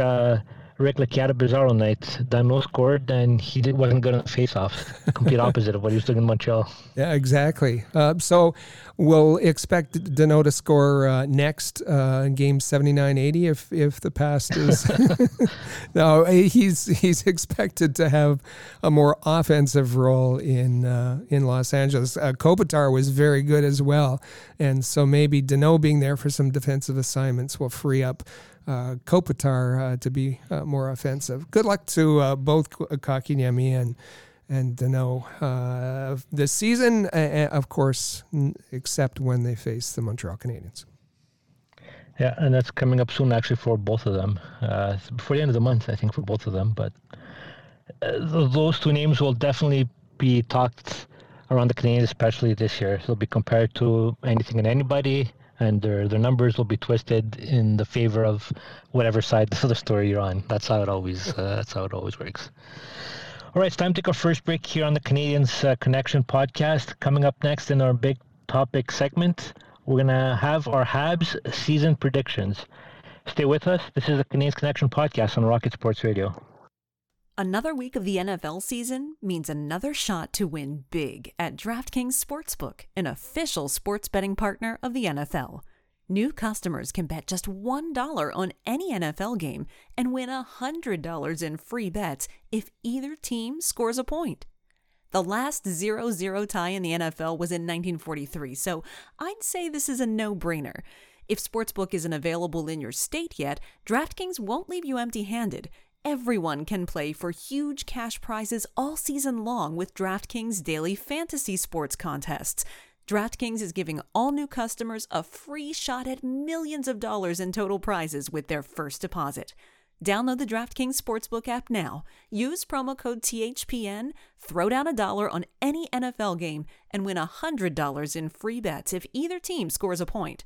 Rick Lecchiata Bizarro night. Danault scored, and he wasn't good on the face-off. Complete opposite of what he was doing in Montreal. Yeah, exactly. So we'll expect Danault to score next in game 79-80 if the past is... No, he's expected to have a more offensive role in Los Angeles. Kopitar was very good as well, and so maybe Danault being there for some defensive assignments will free up Kopitar to be more offensive. Good luck to both Kotkaniemi and Danault this season, of course, except when they face the Montreal Canadiens. Yeah, and that's coming up soon, actually, for both of them. Before the end of the month, I think, for both of them. But those two names will definitely be talked around the Canadiens, especially this year. They'll be compared to anything and anybody. And their numbers will be twisted in the favor of whatever side of the story you're on. That's how it always works. All right, it's time to take our first break here on the Canadiens Connection podcast. Coming up next in our big topic segment, we're gonna have our Habs season predictions. Stay with us. This is the Canadiens Connection podcast on Rocket Sports Radio. Another week of the NFL season means another shot to win big at DraftKings Sportsbook, an official sports betting partner of the NFL. New customers can bet just $1 on any NFL game and win $100 in free bets if either team scores a point. The last 0-0 tie in the NFL was in 1943, so I'd say this is a no-brainer. If Sportsbook isn't available in your state yet, DraftKings won't leave you empty-handed. Everyone can play for huge cash prizes all season long with DraftKings Daily Fantasy Sports Contests. DraftKings is giving all new customers a free shot at millions of dollars in total prizes with their first deposit. Download the DraftKings Sportsbook app now. Use promo code THPN, throw down $1 on any NFL game, and win $100 in free bets if either team scores a point.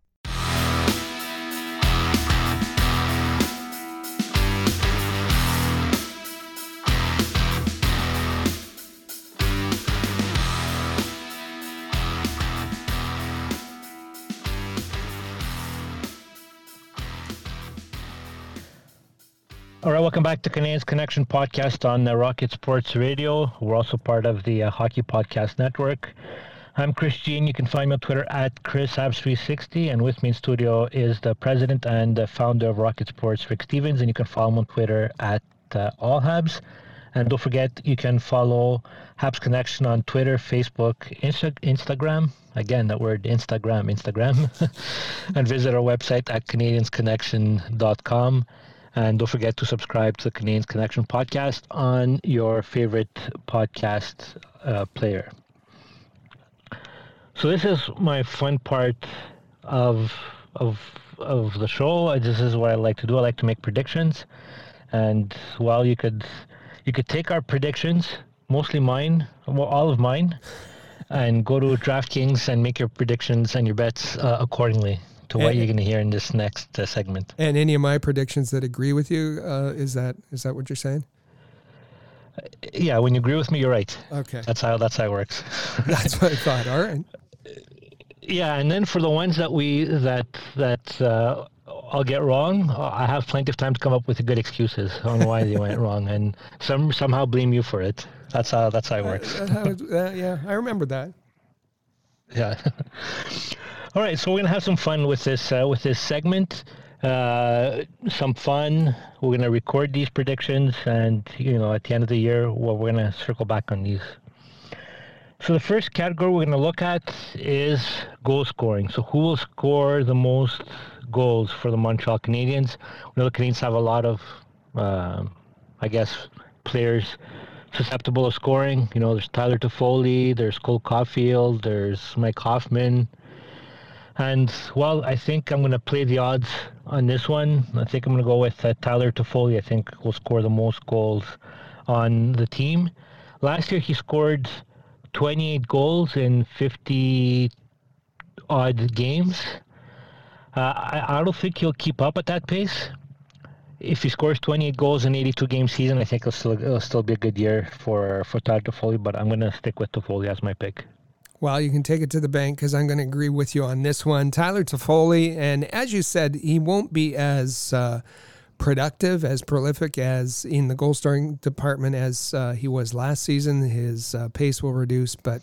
All right, welcome back to Canadiens Connection podcast on Rocket Sports Radio. We're also part of the Hockey Podcast Network. I'm Chris G, and you can find me on Twitter at ChrisHabs360. And with me in studio is the president and founder of Rocket Sports, Rick Stevens. And you can follow him on Twitter at allhabs. And don't forget, you can follow Habs Connection on Twitter, Facebook, Instagram. Again, that word, Instagram. And visit our website at CanadiensConnection.com. And don't forget to subscribe to the Canadiens Connection podcast on your favorite podcast player. So this is my fun part of the show. This is what I like to do. I like to make predictions. And while you could take our predictions, mostly mine, well, all of mine, and go to DraftKings and make your predictions and your bets accordingly to what you're going to hear in this next segment. And any of my predictions that agree with you, is that what you're saying? Yeah, when you agree with me, you're right. Okay. That's how it works. That's what I thought. All right. Yeah, and then for the ones that that I'll get wrong, I have plenty of time to come up with good excuses on why they went wrong, and somehow blame you for it. That's how it works. Yeah, I remember that. Yeah. All right, so we're gonna have some fun with this segment. Some fun. We're gonna record these predictions, and at the end of the year, we're gonna circle back on these. So the first category we're going to look at is goal scoring. So who will score the most goals for the Montreal Canadiens? We know the Canadiens have a lot of, players susceptible of scoring. There's Tyler Toffoli, there's Cole Caulfield, there's Mike Hoffman. And, I think I'm going to play the odds on this one. I think I'm going to go with Tyler Toffoli, I think, will score the most goals on the team. Last year he scored 28 goals in 50-odd games. I don't think he'll keep up at that pace. If he scores 28 goals in 82-game season, I think it'll still be a good year for Tyler Toffoli, but I'm going to stick with Toffoli as my pick. Well, you can take it to the bank because I'm going to agree with you on this one. Tyler Toffoli, and as you said, he won't be as productive, as prolific as in the goal scoring department as he was last season. His pace will reduce, but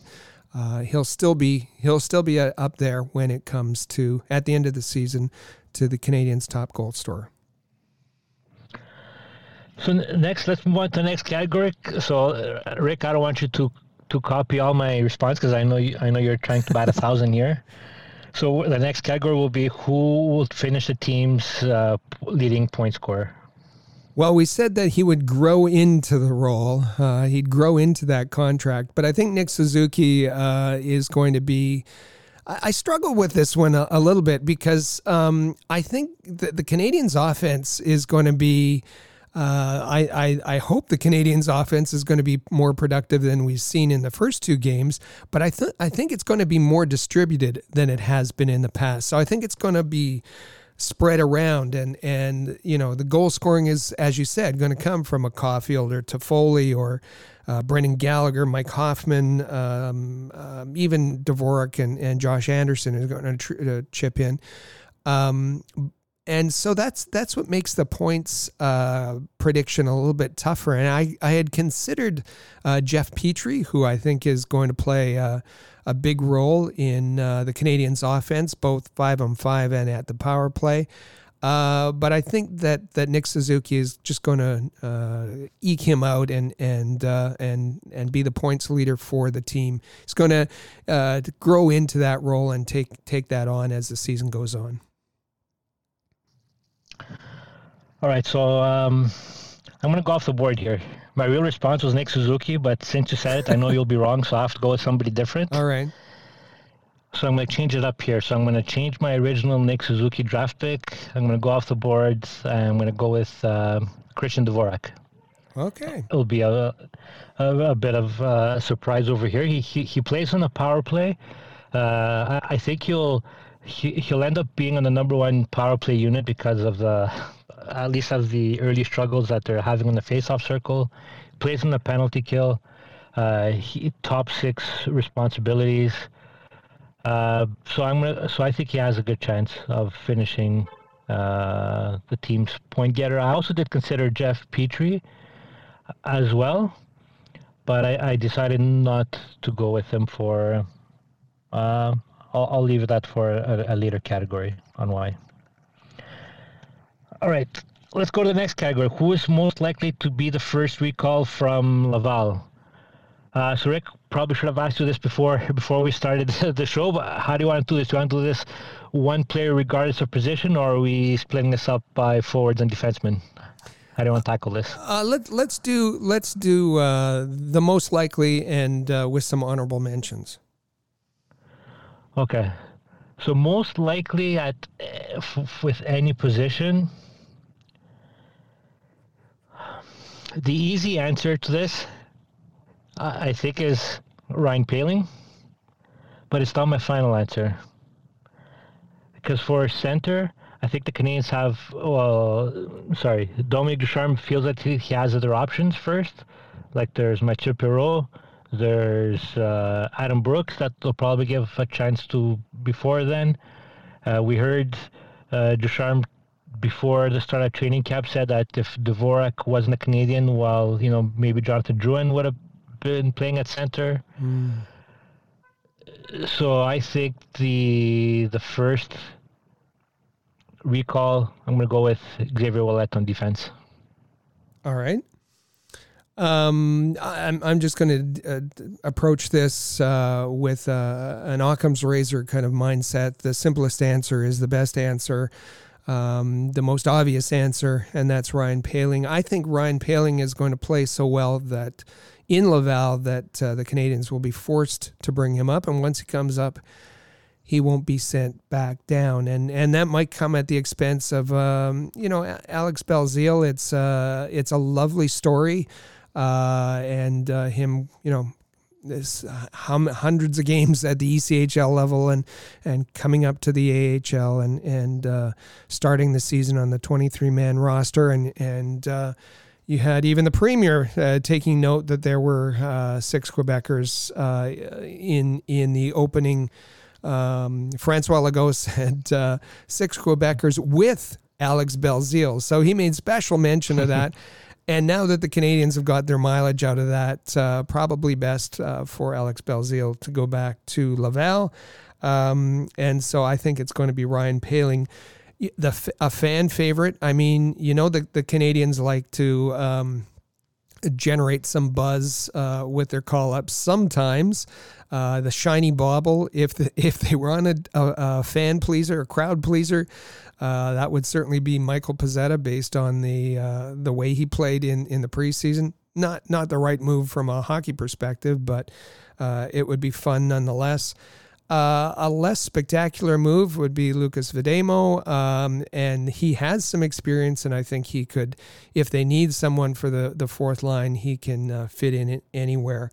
he'll still be up there when it comes to at the end of the season to the Canadiens' top goal scorer. So next, let's move on to the next category. So Rick, I don't want you to copy all my response because I know you're trying to bat 1,000 here. So the next category will be who will finish the team's leading point scorer. Well, we said that he would grow into the role. He'd grow into that contract. But I think Nick Suzuki is going to be... I struggle with this one a little bit because I think the Canadiens' offense is going to be... I hope the Canadiens' offense is going to be more productive than we've seen in the first two games, but I think it's going to be more distributed than it has been in the past. So I think it's going to be spread around, and the goal scoring is, as you said, going to come from a Caulfield or Toffoli or Brendan Gallagher, Mike Hoffman, even Dvorak and Josh Anderson is going to chip in. And so that's what makes the points prediction a little bit tougher. And I had considered Jeff Petry, who I think is going to play a big role in the Canadiens' offense, both 5-on-5 and at the power play. But I think that Nick Suzuki is just going to eke him out and be the points leader for the team. He's going to grow into that role and take that on as the season goes on. All right, so I'm going to go off the board here. My real response was Nick Suzuki, but since you said it, I know you'll be wrong, so I have to go with somebody different. All right. So I'm going to change it up here. So I'm going to change my original Nick Suzuki draft pick. I'm going to go off the board. I'm going to go with Christian Dvorak. Okay. It'll be a bit of a surprise over here. He plays on a power play. I think he'll end up being on the number one power play unit because of the... at least of the early struggles that they're having on the face-off circle, plays on the penalty kill, top six responsibilities. So I think he has a good chance of finishing the team's point getter. I also did consider Jeff Petry as well, but I decided not to go with him for... I'll leave that for a later category on why. All right, let's go to the next category. Who is most likely to be the first recall from Laval? So Rick, probably should have asked you this before we started the show, but how do you want to do this? Do you want to do this one player regardless of position, or are we splitting this up by forwards and defensemen? How do you want to tackle this? Let's do the most likely and with some honorable mentions. Okay, so most likely with any position, the easy answer to this, I think, is Ryan Poehling, but it's not my final answer. Because for center, I think the Canadiens Dominique Ducharme feels that he has other options first. Like there's Mathieu Perreault. There's Adam Brooks that they'll probably give a chance to before then. We heard Ducharme before the start of training camp said that if Dvorak wasn't a Canadian, well, you know, maybe Jonathan Drouin would have been playing at center. Mm. So I think the first recall, I'm going to go with Xavier Ouellet on defense. All right. I'm just going to approach this with an Occam's razor kind of mindset. The simplest answer is the best answer, the most obvious answer, and that's Ryan Poehling. I think Ryan Poehling is going to play so well that in Laval that the Canadiens will be forced to bring him up, and once he comes up, he won't be sent back down, and that might come at the expense of Alex Belzile. It's a lovely story. And him, you know, this hundreds of games at the ECHL level and coming up to the AHL and starting the season on the 23-man roster. And you had even the Premier taking note that there were six Quebecers in the opening. Francois Legault said six Quebecers with Alex Belzile. So he made special mention of that. And now that the Canadiens have got their mileage out of that, probably best for Alex Belzile to go back to Laval. And so I think it's going to be Ryan Poehling, a fan favorite. I mean, you know, the Canadiens like to generate some buzz with their call-ups sometimes. The shiny bauble, if they were on a fan pleaser, a crowd pleaser, that would certainly be Michael Pezzetta based on the way he played in the preseason. Not the right move from a hockey perspective, but it would be fun nonetheless. A less spectacular move would be Lucas Vedamo, and he has some experience, and I think he could, if they need someone for the fourth line, he can fit in it anywhere.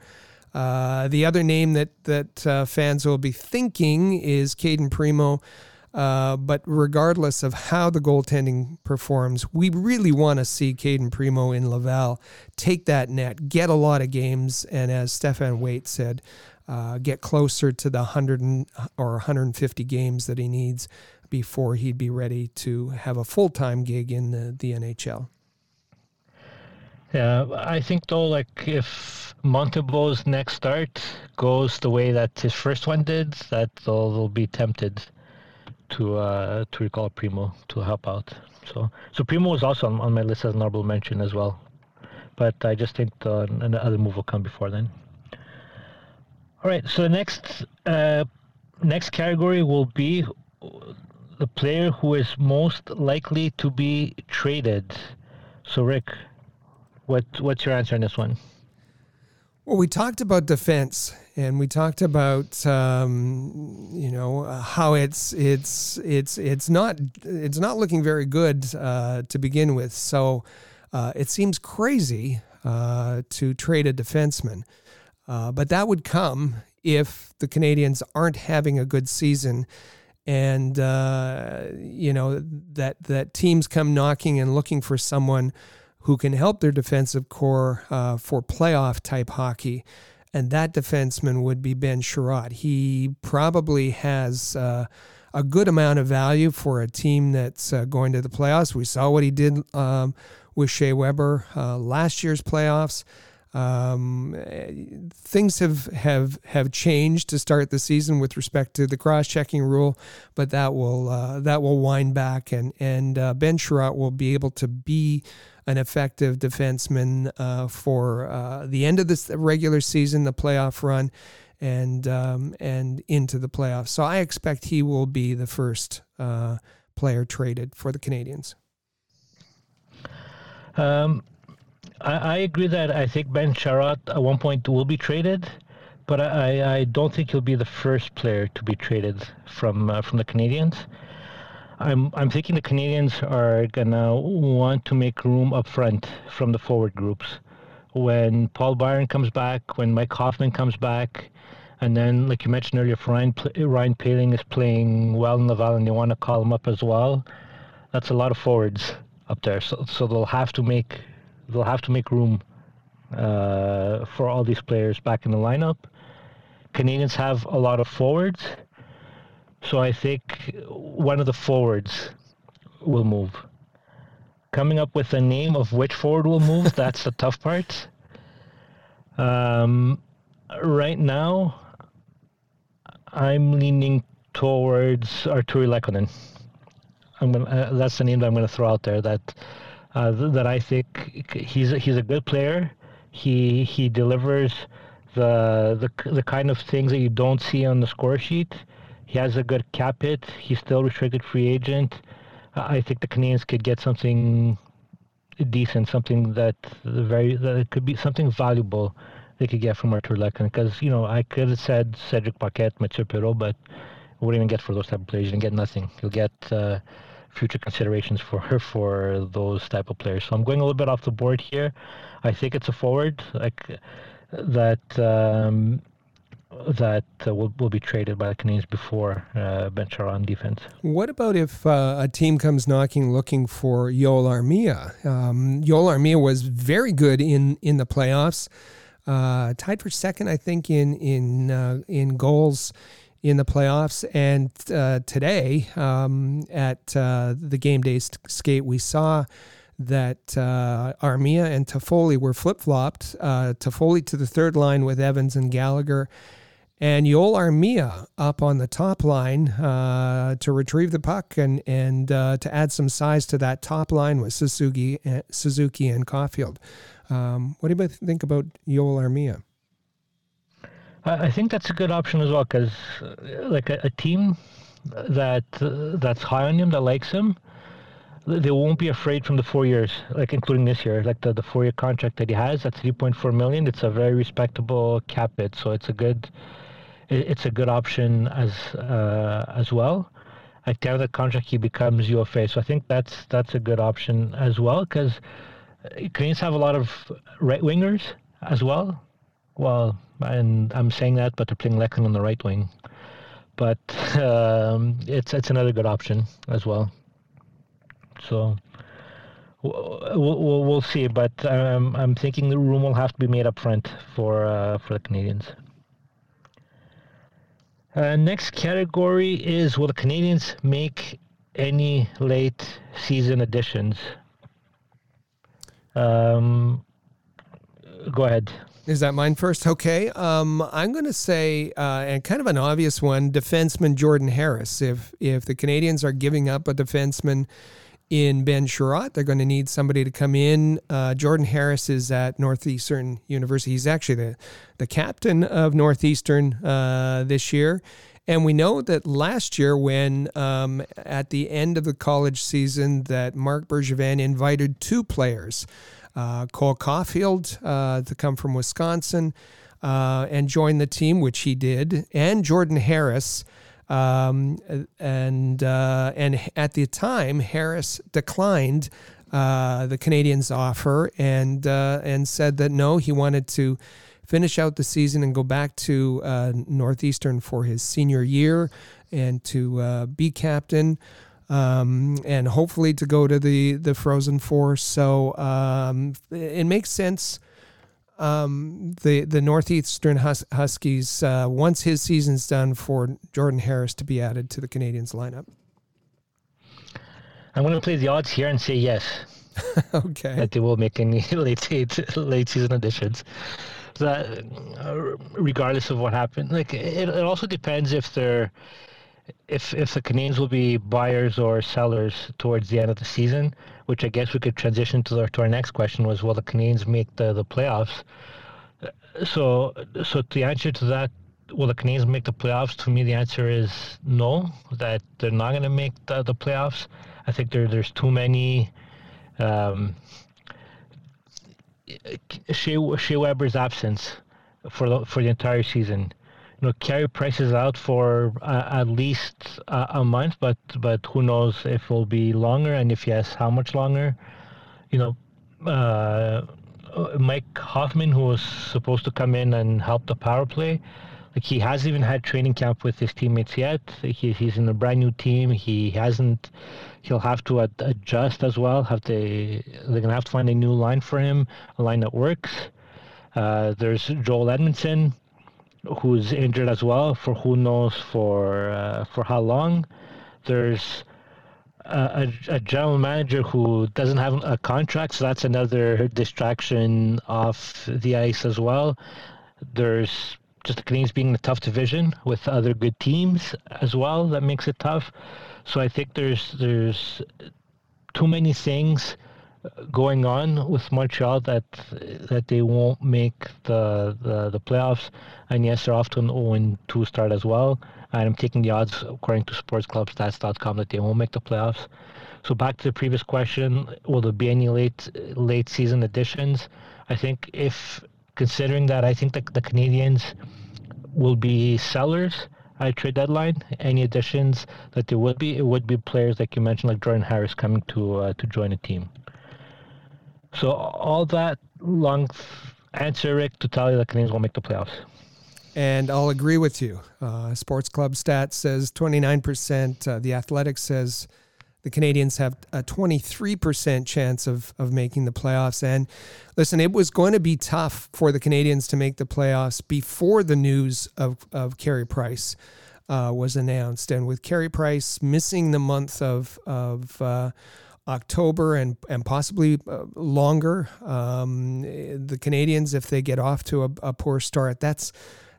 The other name that fans will be thinking is Cayden Primeau, but regardless of how the goaltending performs, we really want to see Cayden Primeau in Laval take that net, get a lot of games, and as Stefan Waite said, get closer to the 100 or 150 games that he needs before he'd be ready to have a full-time gig in the NHL. Yeah, I think though, like if Montebo's next start goes the way that his first one did, that they'll be tempted to recall Primeau to help out. So Primeau was also on my list as an honorable mention as well, but I just think another move will come before then. All right, so the next category will be the player who is most likely to be traded. So Rick, what's your answer on this one? Well, we talked about defense, and we talked about how it's not looking very good to begin with. So it seems crazy to trade a defenseman, but that would come if the Canadiens aren't having a good season, and that teams come knocking and looking for someone who can help their defensive core for playoff-type hockey, and that defenseman would be Ben Sherratt. He probably has a good amount of value for a team that's going to the playoffs. We saw what he did with Shea Weber last year's playoffs. Things have changed to start the season with respect to the cross-checking rule, but that will wind back, and Ben Chiarot will be able to be an effective defenseman for the end of this regular season, the playoff run, and into the playoffs. So I expect he will be the first player traded for the Canadiens. I agree that I think Ben Chiarot at one point will be traded, but I don't think he'll be the first player to be traded from the Canadiens. I'm thinking the Canadiens are gonna want to make room up front from the forward groups. When Paul Byron comes back, when Mike Hoffman comes back, and then, like you mentioned earlier, if Ryan Poehling is playing well in Laval and you want to call him up as well, that's a lot of forwards up there. So they'll have to make room for all these players back in the lineup. Canadiens have a lot of forwards, so I think one of the forwards will move. Coming up with a name of which forward will move, that's the tough part. Right now, I'm leaning towards Artturi Lehkonen. That's the name that I'm going to throw out there. That I think he's a good player. He delivers the kind of things that you don't see on the score sheet. He has a good cap hit. He's still restricted free agent. I think the Canadiens could get something decent, something that could be something valuable they could get from Artturi Lehkonen. Because I could have said Cedric Paquette, Mathieu Perreault, but what do you even get for those type of players? You can get nothing. You'll get future considerations for those type of players. So I'm going a little bit off the board here. I think it's a forward that will be traded by the Canadiens before Ben Chiarot on defense. What about if a team comes knocking looking for Joel Armia? Joel Armia was very good in the playoffs, tied for second, I think, in goals in the playoffs, and today at the game day skate, we saw that Armia and Toffoli were flip-flopped. Toffoli to the third line with Evans and Gallagher, and Joel Armia up on the top line to retrieve the puck and to add some size to that top line with Suzuki and Caulfield. What do you think about Joel Armia? I think that's a good option as well, because like a team that's high on him, that likes him, they won't be afraid from the 4 years, like including this year, like the 4 year contract that he has. That's $3.4 million. It's a very respectable cap hit, so it's a good option as well. At the end of the contract, he becomes UFA, so I think that's a good option as well, because Canadiens have a lot of right wingers as well. Well, and I'm saying that, but they're playing Lehkonen on the right wing. But it's another good option as well. So we'll see. But I'm thinking the room will have to be made up front for the Canadiens. Next category is, will the Canadiens make any late season additions? Go ahead. Is that mine first? Okay. I'm going to say, and kind of an obvious one, defenseman Jordan Harris. If the Canadiens are giving up a defenseman in Ben Chiarot, they're going to need somebody to come in. Jordan Harris is at Northeastern University. He's actually the captain of Northeastern this year. And we know that last year when, at the end of the college season, that Marc Bergevin invited two players, Cole Caulfield to come from Wisconsin and join the team, which he did, and Jordan Harris. And at the time, Harris declined the Canadiens' offer and said that no, he wanted to finish out the season and go back to Northeastern for his senior year and to be captain. And hopefully to go to the Frozen Four. So it makes sense the Northeastern Huskies once his season's done for Jordan Harris to be added to the Canadiens lineup? I'm going to play the odds here and say yes. Okay. That they will make any late season additions. That regardless of what happened, like it also depends if the Canadiens will be buyers or sellers towards the end of the season, which I guess we could transition to our next question was, will the Canadiens make the playoffs? So the answer to that, will the Canadiens make the playoffs? To me, the answer is no, that they're not going to make the playoffs. I think there's too many. Shea Weber's absence for the entire season. You know, Carey Price is out for at least a month, but who knows if it'll be longer, and if yes, how much longer. You know, Mike Hoffman, who was supposed to come in and help the power play, like he hasn't even had training camp with his teammates yet. He's in a brand new team. He hasn't. He'll have to adjust as well. They're gonna have to find a new line for him, a line that works. There's Joel Edmundson, who's injured as well for who knows for how long. There's a general manager who doesn't have a contract, so that's another distraction off the ice as well. There's just the Canadiens being in a tough division with other good teams as well. That makes it tough. So I think there's too many things going on with Montreal that they won't make the playoffs. And yes, they're off to an 0-2 start as well. And I'm taking the odds, according to sportsclubstats.com, that they won't make the playoffs. So back to the previous question, will there be any late season additions? I think considering that, I think that the Canadiens will be sellers at trade deadline. Any additions that there would be, it would be players like you mentioned, like Jordan Harris coming to join a team. So all that long answer, Rick, to tell you the Canadiens won't make the playoffs. And I'll agree with you. Sports Club Stats says 29%. The Athletic says the Canadiens have a 23% chance of making the playoffs. And listen, it was going to be tough for the Canadiens to make the playoffs before the news of Carey Price was announced. And with Carey Price missing the month of October and possibly longer, the Canadiens, if they get off to a poor start, that's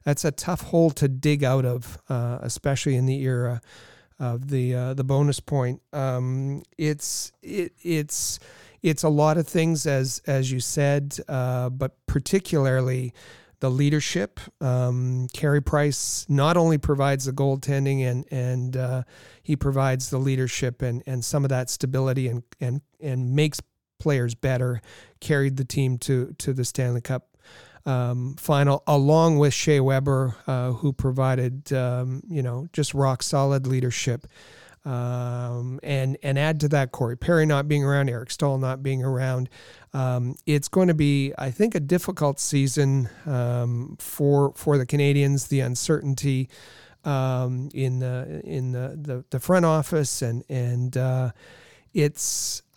a tough hole to dig out of, especially in the era of the bonus point. It's a lot of things, as you said, but particularly the leadership. Carey Price not only provides the goaltending and he provides the leadership and some of that stability and makes players better. Carried the team to the Stanley Cup final, along with Shea Weber, who provided, just rock solid leadership. And add to that, Corey Perry not being around, Eric Staal not being around. It's going to be, I think, a difficult season for the Canadiens. The uncertainty in the front office and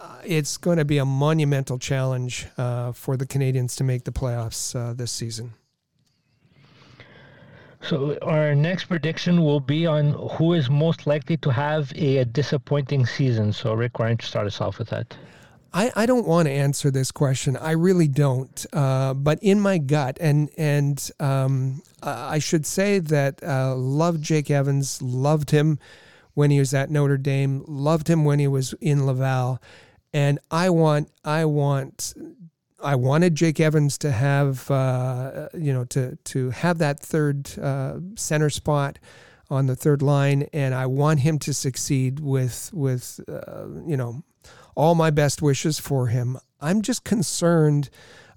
it's going to be a monumental challenge for the Canadiens to make the playoffs this season. So our next prediction will be on who is most likely to have a disappointing season. So Rick, why don't you start us off with that? I don't want to answer this question. I really don't. But in my gut, and I should say that loved Jake Evans, loved him when he was at Notre Dame, loved him when he was in Laval. And I wanted Jake Evans to have, to have that third center spot on the third line. And I want him to succeed with all my best wishes for him. I'm just concerned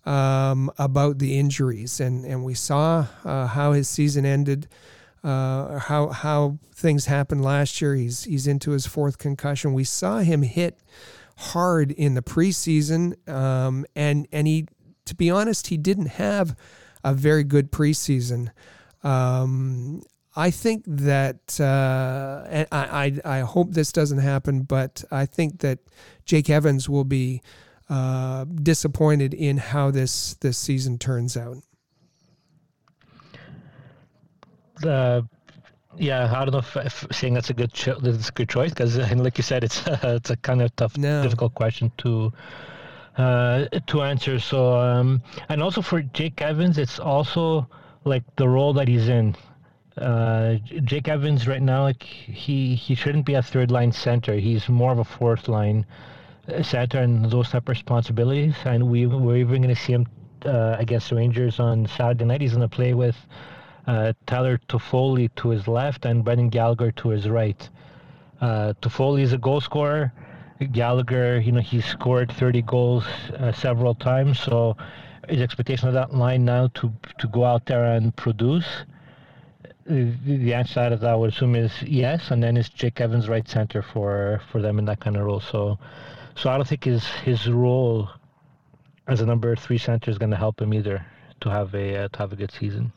about the injuries. And we saw how his season ended. How things happened last year. He's into his fourth concussion. We saw him hit hard in the preseason, and he, to be honest, he didn't have a very good preseason. I think that, and I hope this doesn't happen, but I think that Jake Evans will be disappointed in how this season turns out. Yeah, I don't know if saying that's a good choice because, like you said, it's a kind of tough, difficult question to answer. So, and also for Jake Evans, it's also like the role that he's in. Jake Evans right now, like he shouldn't be a third line center. He's more of a fourth line center and those type of responsibilities. And we're even going to see him against the Rangers on Saturday night. He's going to play with Tyler Toffoli to his left and Brendan Gallagher to his right. Toffoli is a goal scorer. Gallagher, he's scored 30 goals several times, so his expectation of that line now to go out there and produce, the answer to that I would assume is yes, and then it's Jake Evans right center for them in that kind of role. So I don't think his role as a number 3 center is going to help him either to have a good season.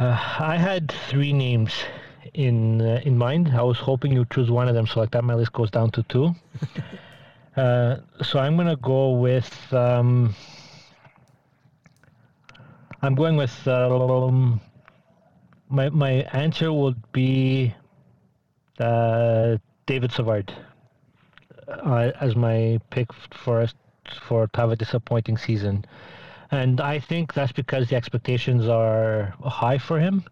I had 3 names in mind. I was hoping you choose one of them, so like that my list goes down to 2. So I'm going to go with... I'm going with... my answer would be David Savard as my pick to have a disappointing season. And I think that's because the expectations are high for him.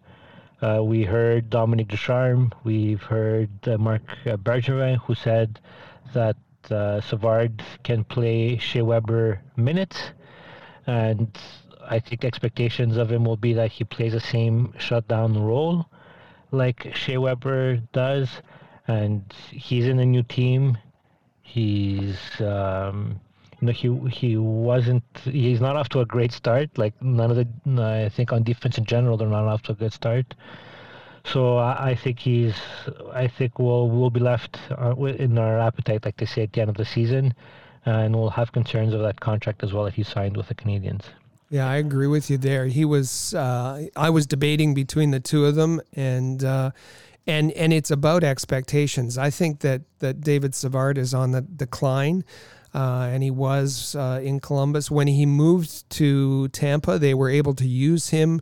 We heard Dominique Ducharme, we've heard Marc Bergevin, who said that Savard can play Shea Weber minutes. And I think expectations of him will be that he plays the same shutdown role like Shea Weber does. And he's in a new team. He's... he's not off to a great start. Like I think on defense in general, they're not off to a good start. So I think we'll be left in our appetite, like they say, at the end of the season, and we'll have concerns of that contract as well if he signed with the Canadiens. Yeah, I agree with you there. He was I was debating between the two of them, and it's about expectations. I think that David Savard is on the decline. And he was in Columbus. When he moved to Tampa, they were able to use him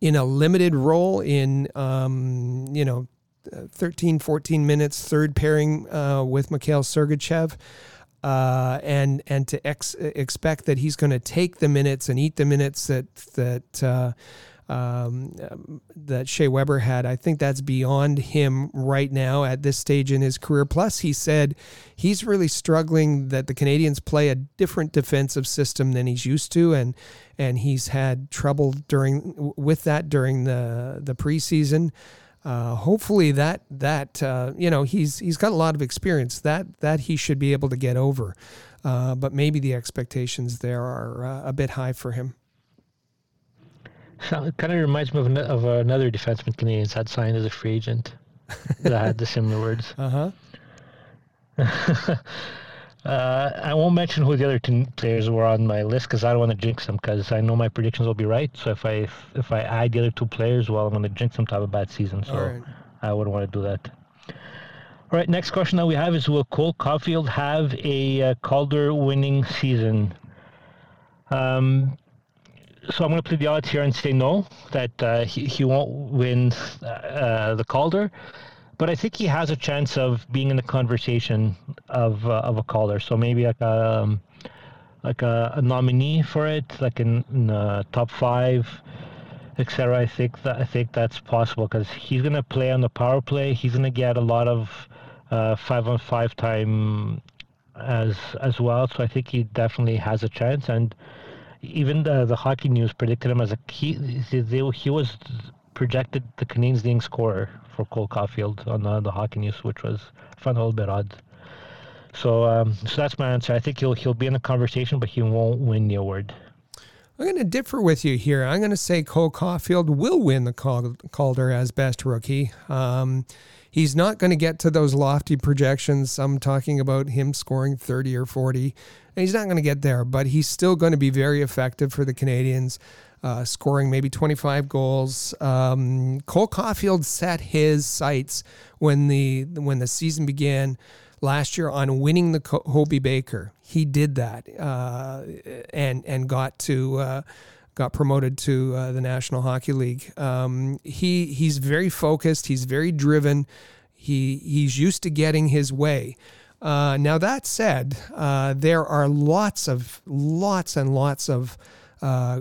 in a limited role in, 13, 14 minutes, third pairing with Mikhail Sergachev. And to expect that he's going to take the minutes and eat the minutes that Shea Weber had. I think that's beyond him right now at this stage in his career. Plus, he said he's really struggling that the Canadiens play a different defensive system than he's used to, and he's had trouble during the preseason. Hopefully, he's got a lot of experience that he should be able to get over, but maybe the expectations there are a bit high for him. So it kind of reminds me of another defenseman Canadiens had signed as a free agent that had the similar words. Uh-huh. I won't mention who the other 2 players were on my list because I don't want to jinx them because I know my predictions will be right. So if I add the other 2 players, well, I'm going to jinx them to have a bad season. So right. I wouldn't want to do that. All right, next question that we have is, will Cole Caulfield have a Calder-winning season? So I'm going to play the odds here and say no, that he won't win the Calder. But I think he has a chance of being in the conversation of a Calder. So maybe like a nominee for it, like in top 5, etc. I think that's possible because he's going to play on the power play. He's going to get a lot of 5-on-5 time as well. So I think he definitely has a chance. And even the Hockey News predicted him as he was projected the Canadiens leading scorer for Cole Caulfield on the Hockey News, which was found a little bit odd. So that's my answer. I think he'll be in the conversation, but he won't win the award. I'm going to differ with you here. I'm going to say Cole Caulfield will win the Calder as best rookie. He's not going to get to those lofty projections. I'm talking about him scoring 30 or 40. And he's not going to get there, but he's still going to be very effective for the Canadiens, scoring maybe 25 goals. Cole Caulfield set his sights when the season began last year on winning the Hobey Baker. He did that and got promoted to the National Hockey League. He's very focused. He's very driven. He's used to getting his way. Now that said, there are lots and lots of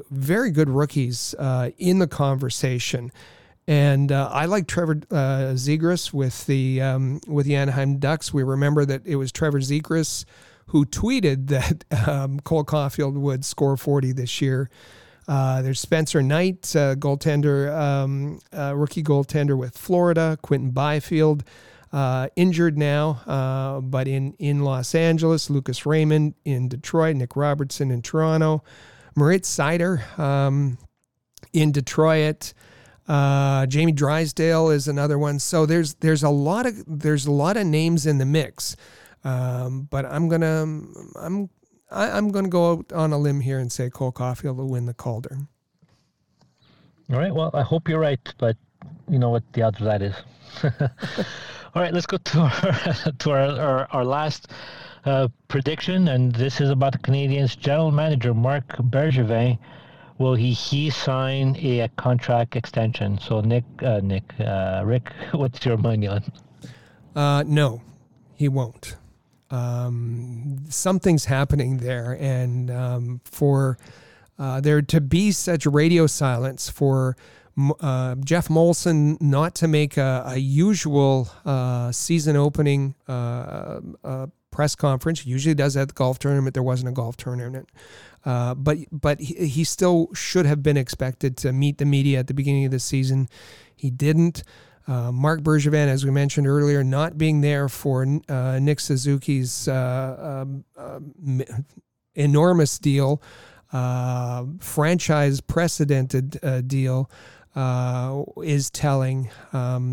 very good rookies in the conversation. And I like Trevor Zegras with the Anaheim Ducks. We remember that it was Trevor Zegras who tweeted that Cole Caulfield would score 40 this year. There's Spencer Knight, rookie goaltender with Florida. Quentin Byfield, injured now, but in Los Angeles. Lucas Raymond in Detroit. Nick Robertson in Toronto. Moritz Seider in Detroit. Jamie Drysdale is another one. So there's a lot of names in the mix. But I'm gonna go out on a limb here and say Cole Caulfield will win the Calder. All right. Well, I hope you're right, but you know what the odds of that is. All right. Let's go to our last prediction, and this is about the Canadiens' general manager Marc Bergevin. Will he sign a contract extension? So Rick, what's your money on? No, he won't. Something's happening there, and for there to be such radio silence, for Geoff Molson not to make a usual season-opening press conference. He usually does at the golf tournament. There wasn't a golf tournament, but he still should have been expected to meet the media at the beginning of the season. He didn't. Marc Bergevin, as we mentioned earlier, not being there for Nick Suzuki's enormous deal, franchise-precedented deal, is telling.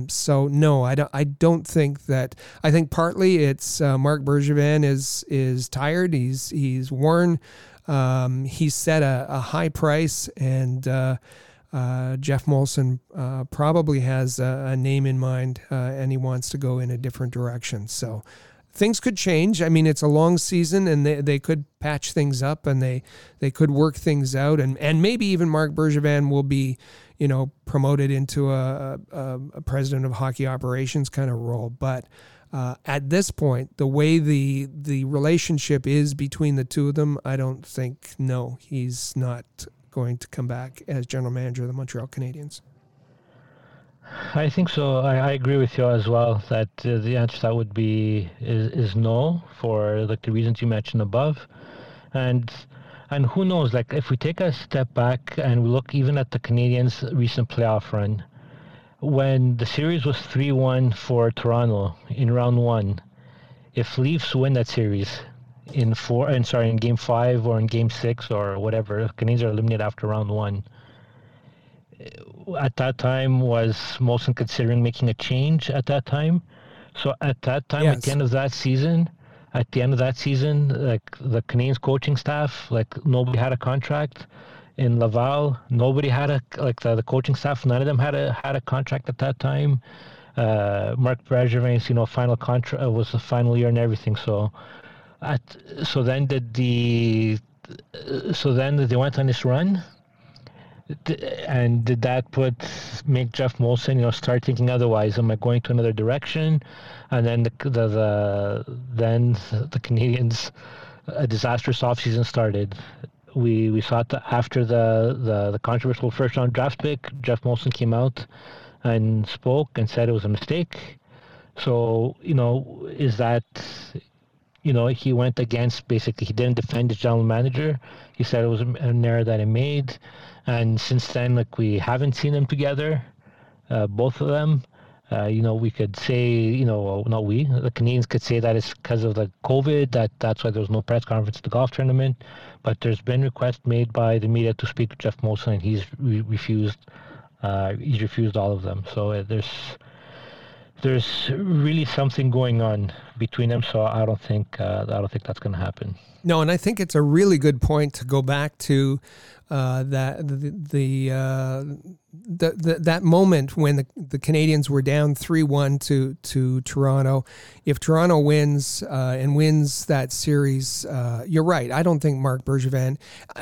So no, I don't think that. I think partly it's Marc Bergevin is tired. He's worn. He set a high price, and Jeff Molson probably has a name in mind, and he wants to go in a different direction. So things could change. I mean, it's a long season, and they could patch things up, and they could work things out, and maybe even Marc Bergevin will be, you know, promoted into a president of hockey operations kind of role. But at this point, the way the relationship is between the two of them, I don't think, no, he's not going to come back as general manager of the Montreal Canadiens. I think so. I agree with you as well that the answer to that would be is no, for like the reasons you mentioned above, and who knows? Like if we take a step back and we look even at the Canadiens' recent playoff run, when the series was 3-1 for Toronto in round one, if Leafs win that series in game five or in game six or whatever, Canadiens are eliminated after round one. At that time, was Molson considering making a change at that time? So at that time, yes. At the end of that season, like the Canadiens coaching staff, like nobody had a contract. In Laval, nobody had the coaching staff. None of them had a contract at that time. Marc Bergevin's, final contract was the final year and everything. So then they went on this run, and did that make Geoff Molson start thinking otherwise? Am I going to another direction? And then the Canadiens, a disastrous offseason started. We saw that after the controversial first round draft pick, Geoff Molson came out and spoke and said it was a mistake. So is that? He went against, basically, he didn't defend the general manager. He said it was an error that he made. And since then, we haven't seen them together, both of them. We could say, the Canadiens could say that it's because of the COVID, that's why there was no press conference at the golf tournament. But there's been requests made by the media to speak to Geoff Molson, and he's refused. He's refused all of them. So there's really something going on between them. So I don't think that's going to happen. No, and I think it's a really good point to go back to that moment when the Canadiens were down 3-1 to Toronto. If Toronto wins and wins that series, you're right. I don't think Marc Bergevin.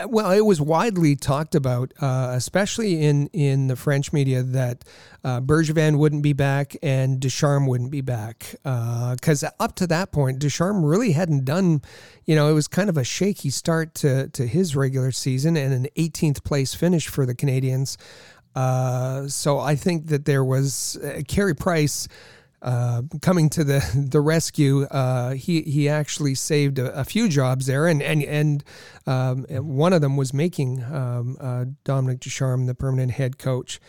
Well, it was widely talked about, especially in the French media, that Bergevin wouldn't be back and Ducharme wouldn't be back, because up to that point, Ducharme really hadn't done. It was kind of a shaky start to his regular season and an 18th place finish for the Canadiens. So I think that there was Carey Price coming to the rescue. He actually saved a few jobs there, and one of them was making Dominic Ducharme the permanent head coach.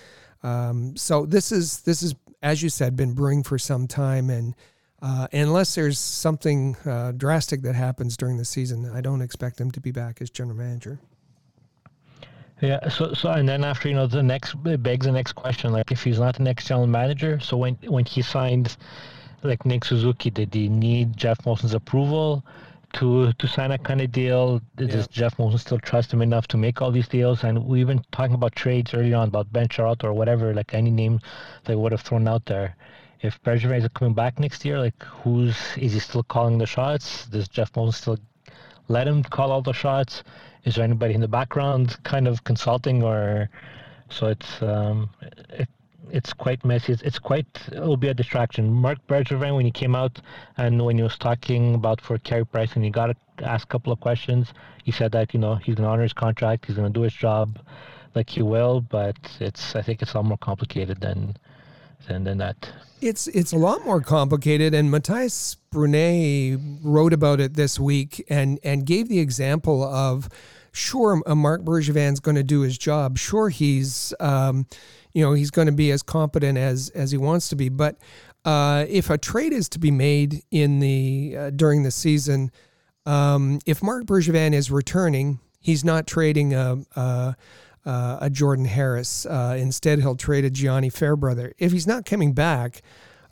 So this is, as you said, been brewing for some time, and unless there's something drastic that happens during the season, I don't expect him to be back as general manager. Yeah. So and then after begs the next question, like if he's not the next general manager, so when he signs, like Nick Suzuki, did he need Geoff Molson's approval to sign a kind of deal? Does Geoff Molson still trust him enough to make all these deals? And we've been talking about trades earlier on about Ben Chiarot or whatever, like any name they would have thrown out there. If Bergevin is coming back next year, like is he still calling the shots? Does Geoff Molson still let him call all the shots? Is there anybody in the background kind of consulting? Or so it's quite messy. It'll be a distraction. Marc Bergevin, when he came out and when he was talking about for Carey Price and he got asked a couple of questions, he said that he's going to honor his contract, he's going to do his job, like he will. But I think it's a lot more complicated than that. It's a lot more complicated, and Mathias Brunet wrote about it this week and gave the example of, sure, Marc Bergevin's going to do his job. Sure, he's he's going to be as competent as he wants to be. But if a trade is to be made in the during the season, if Marc Bergevin is returning, he's not trading a Jordan Harris. Instead, he'll trade a Gianni Fairbrother. If he's not coming back,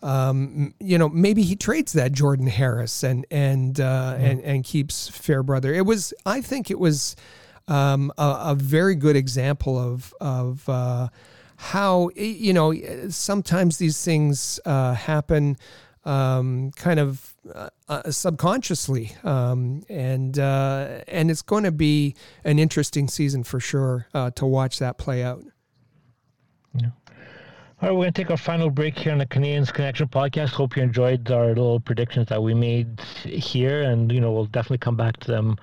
maybe he trades that Jordan Harris and keeps Fairbrother. I think it was a very good example of how sometimes these things happen kind of subconsciously, and it's going to be an interesting season for sure to watch that play out. Yeah. All right, we're going to take our final break here on the Canadiens Connection podcast. Hope you enjoyed our little predictions that we made here, and we'll definitely come back to them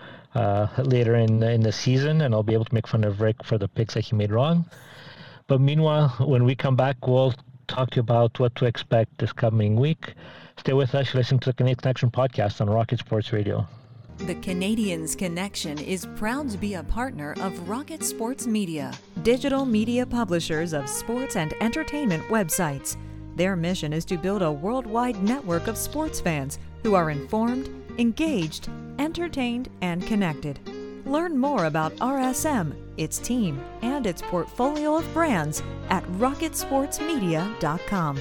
later in the season, and I'll be able to make fun of Rick for the picks that he made wrong. But meanwhile, when we come back, we'll talk to you about what to expect this coming week. Stay with us. Listen to the Canadiens Connection podcast on Rocket Sports Radio. The Canadiens Connection is proud to be a partner of Rocket Sports Media, digital media publishers of sports and entertainment websites. Their mission is to build a worldwide network of sports fans who are informed, engaged, entertained, and connected. Learn more about RSM, its team, and its portfolio of brands at rocketsportsmedia.com.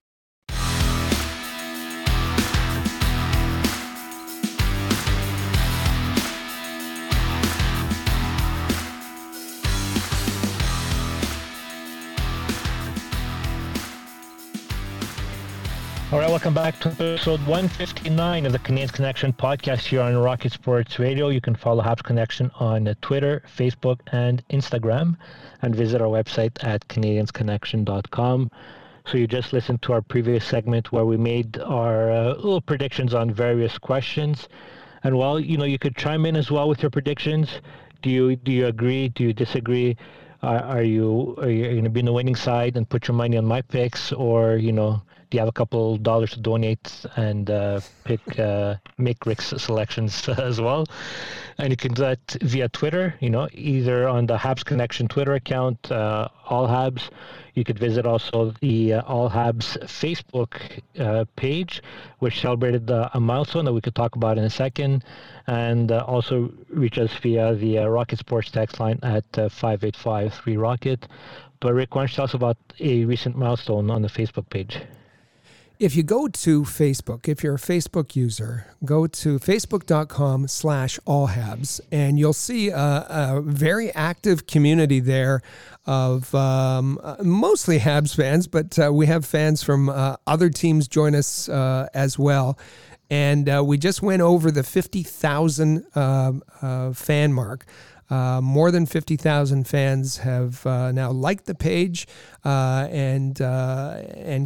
All right, welcome back to episode 159 of the Canadiens Connection podcast here on Rocket Sports Radio. You can follow Habs Connection on Twitter, Facebook, and Instagram, and visit our website at canadiensconnection.com. So you just listened to our previous segment where we made our little predictions on various questions. And while, you know, you could chime in as well with your predictions. Do you agree? Do you disagree? Are you going to be on the winning side and put your money on my picks, or, you know, do you have a couple dollars to donate and make Rick's selections as well? And you can do that via Twitter, you know, either on the Habs Connection Twitter account, All Habs. You could visit also the All Habs Facebook page, which celebrated a milestone that we could talk about in a second, and also reach us via the Rocket Sports text line at 585-3-ROCKET. But Rick, why don't you tell us about a recent milestone on the Facebook page? If you go to Facebook, if you're a Facebook user, go to facebook.com/allhabs, and you'll see a very active community there of mostly Habs fans, but we have fans from other teams join us as well. And we just went over the 50,000 fan mark. More than 50,000 fans have now liked the page and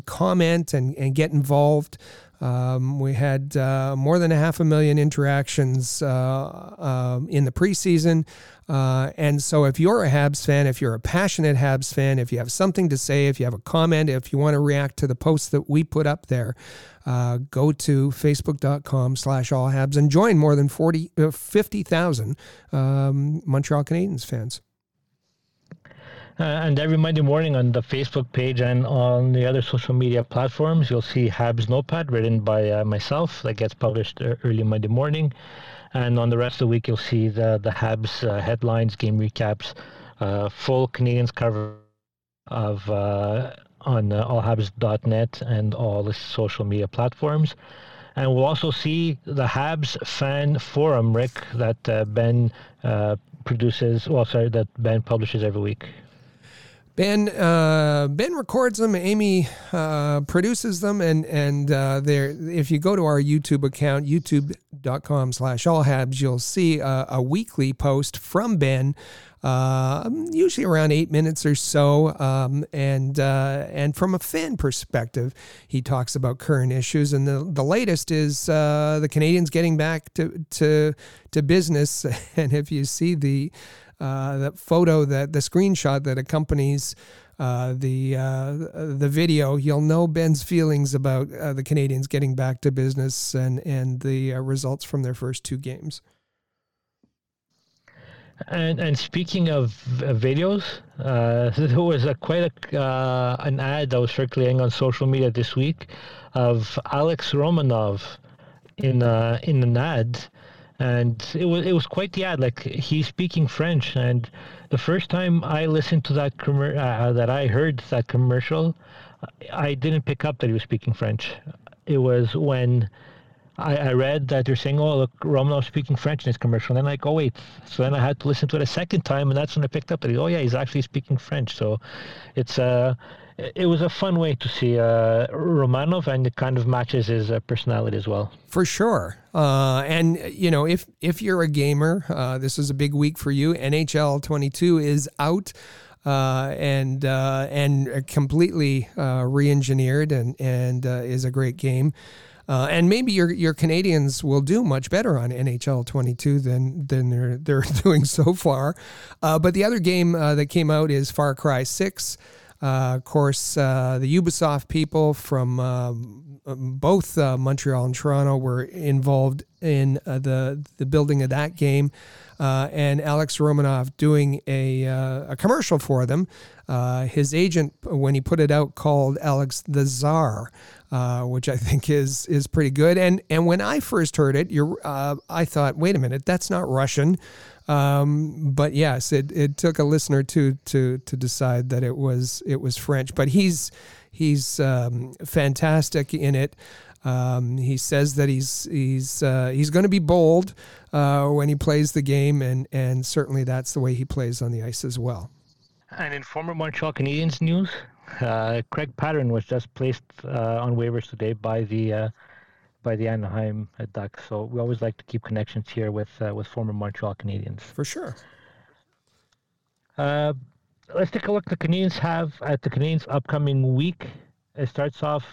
comment and get involved. We had more than 500,000 interactions in the preseason. And so if you're a Habs fan, if you're a passionate Habs fan, if you have something to say, if you have a comment, if you want to react to the posts that we put up there, go to facebook.com/allhabs and join more than 50,000 Montreal Canadiens fans. And every Monday morning on the Facebook page and on the other social media platforms, you'll see Habs Notepad written by myself that gets published early Monday morning. And on the rest of the week, you'll see the Habs headlines, game recaps, full Canadiens coverage of on allhabs.net and all the social media platforms. And we'll also see the Habs fan forum, Rick, that Ben that Ben publishes every week. Ben records them. Amy produces them, and there. If you go to our YouTube account, youtube.com/allhabs, you'll see a weekly post from Ben, usually around 8 minutes or so, and from a fan perspective, he talks about current issues, and the latest is the Canadiens getting back to business. And if you see that photo, the screenshot that accompanies the video, you'll know Ben's feelings about the Canadiens getting back to business and the results from their first two games. And speaking of videos, there was an ad that was circulating on social media this week of Alex Romanov in an ad. And it was quite the ad. Like, he's speaking French, and the first time I listened to that I heard that commercial, I didn't pick up that he was speaking French. It was when I read that they're saying, "Oh, look, Romanov's speaking French in this commercial." And then, like, oh wait. So then I had to listen to it a second time, and that's when I picked up that he's actually speaking French. So it's it was a fun way to see Romanov, and it kind of matches his personality as well. For sure. And, you know, if you're a gamer, this is a big week for you. NHL 22 is out and completely re-engineered and is a great game. And maybe your Canadians will do much better on NHL 22 than they're doing so far. But the other game that came out is Far Cry 6. Of course, the Ubisoft people from both Montreal and Toronto were involved in the building of that game, and Alex Romanov doing a commercial for them. His agent, when he put it out, called Alex the Czar, which I think is pretty good. And when I first heard it, I thought, wait a minute, that's not Russian. But yes, it took a listener to decide that it was French. But he's fantastic in it. He says that he's going to be bold when he plays the game, and certainly that's the way he plays on the ice as well. And in former Montreal Canadiens news, Craig Pattern was just placed on waivers today by the Anaheim Ducks. So we always like to keep connections here with former Montreal Canadiens. For sure. Let's take a look. The Canadiens have at the Canadiens' upcoming week. It starts off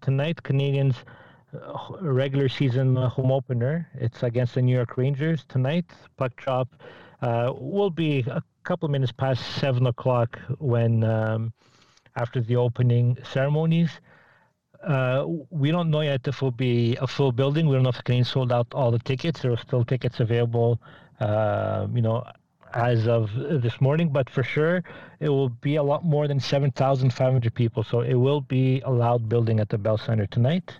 tonight, Canadiens' regular season home opener. It's against the New York Rangers tonight. Puck drop will be a couple minutes past 7 o'clock when, after the opening ceremonies. We don't know yet if it will be a full building. We don't know if the Canadiens sold out all the tickets. There are still tickets available, as of this morning, but for sure it will be a lot more than 7,500 people, so it will be a loud building at the Bell Centre tonight.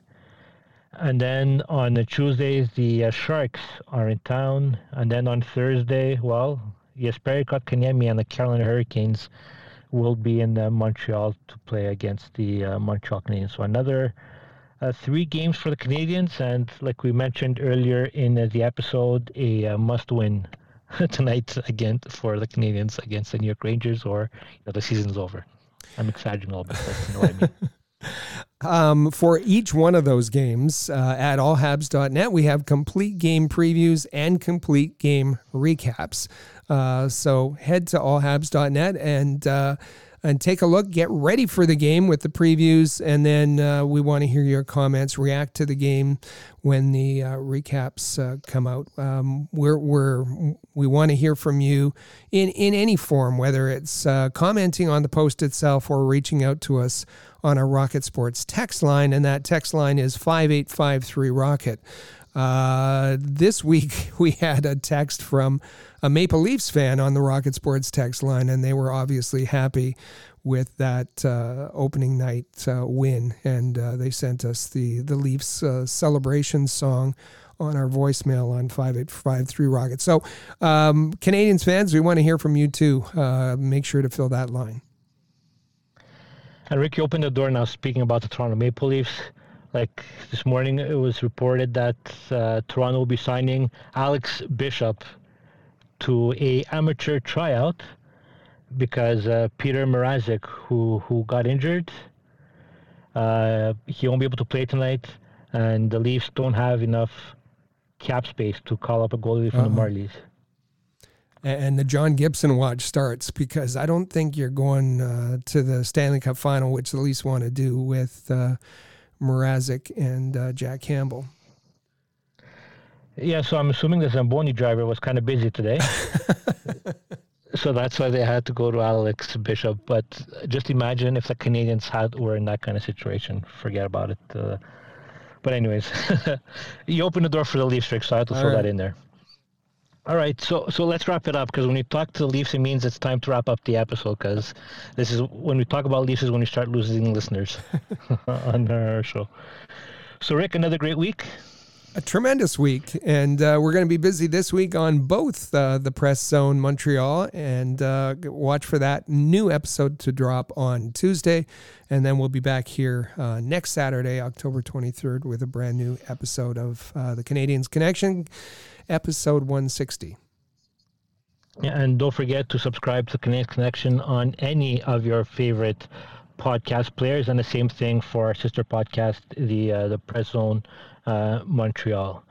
And then on the Tuesdays, the Sharks are in town, and then on Thursday, Jesperi Kotkaniemi and the Carolina Hurricanes will be in Montreal to play against the Montreal Canadiens. So another three games for the Canadiens, and like we mentioned earlier in the episode, a must-win tonight again for the Canadiens against the New York Rangers, or the season's over. I'm exaggerating a little bit, but you know what I mean. For each one of those games, at allhabs.net, we have complete game previews and complete game recaps. So head to allhabs.net and take a look. Get ready for the game with the previews, and then we want to hear your comments. React to the game when the recaps come out. We want to hear from you in any form, whether it's commenting on the post itself or reaching out to us on our Rocket Sports text line, and that text line is 5853-ROCKET. This week we had a text from a Maple Leafs fan on the Rocket Sports text line, and they were obviously happy with that opening night win, and they sent us the Leafs celebration song on our voicemail on 5853-ROCKET. So Canadiens fans, we want to hear from you too. Make sure to fill that line. And Rick, you opened the door now speaking about the Toronto Maple Leafs. Like this morning, it was reported that Toronto will be signing Alex Bishop to a amateur tryout because Peter Mrazek, who got injured, he won't be able to play tonight, and the Leafs don't have enough cap space to call up a goalie from the Marlies. And the John Gibson watch starts, because I don't think you're going to the Stanley Cup final, which the Leafs want to do with Mrazek and Jack Campbell. Yeah, so I'm assuming the Zamboni driver was kind of busy today. So that's why they had to go to Alex Bishop. But just imagine if the Canadiens were in that kind of situation. Forget about it. But anyways, you opened the door for the Leafs, Rick, so I had to throw that in there. All right, so let's wrap it up, because when we talk to the Leafs, it means it's time to wrap up the episode, because this is when we talk about Leafs is when we start losing listeners on our show. So, Rick, another great week. A tremendous week, and we're going to be busy this week on both the Press Zone Montreal, and watch for that new episode to drop on Tuesday, and then we'll be back here next Saturday, October 23rd, with a brand new episode of the Canadiens Connection, episode 160. Yeah, and don't forget to subscribe to Canadiens Connection on any of your favorite podcast players, and the same thing for our sister podcast, the Press Zone Montreal.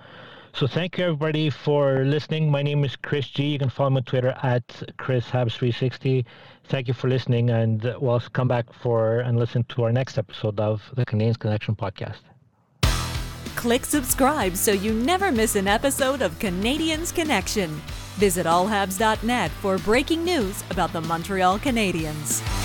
So thank you everybody for listening. My name is Chris G. You can follow me on Twitter at ChrisHabs360. Thank you for listening, and we'll come back and listen to our next episode of the Canadiens Connection podcast. Click subscribe so you never miss an episode of Canadiens Connection. Visit allhabs.net for breaking news about the Montreal Canadiens.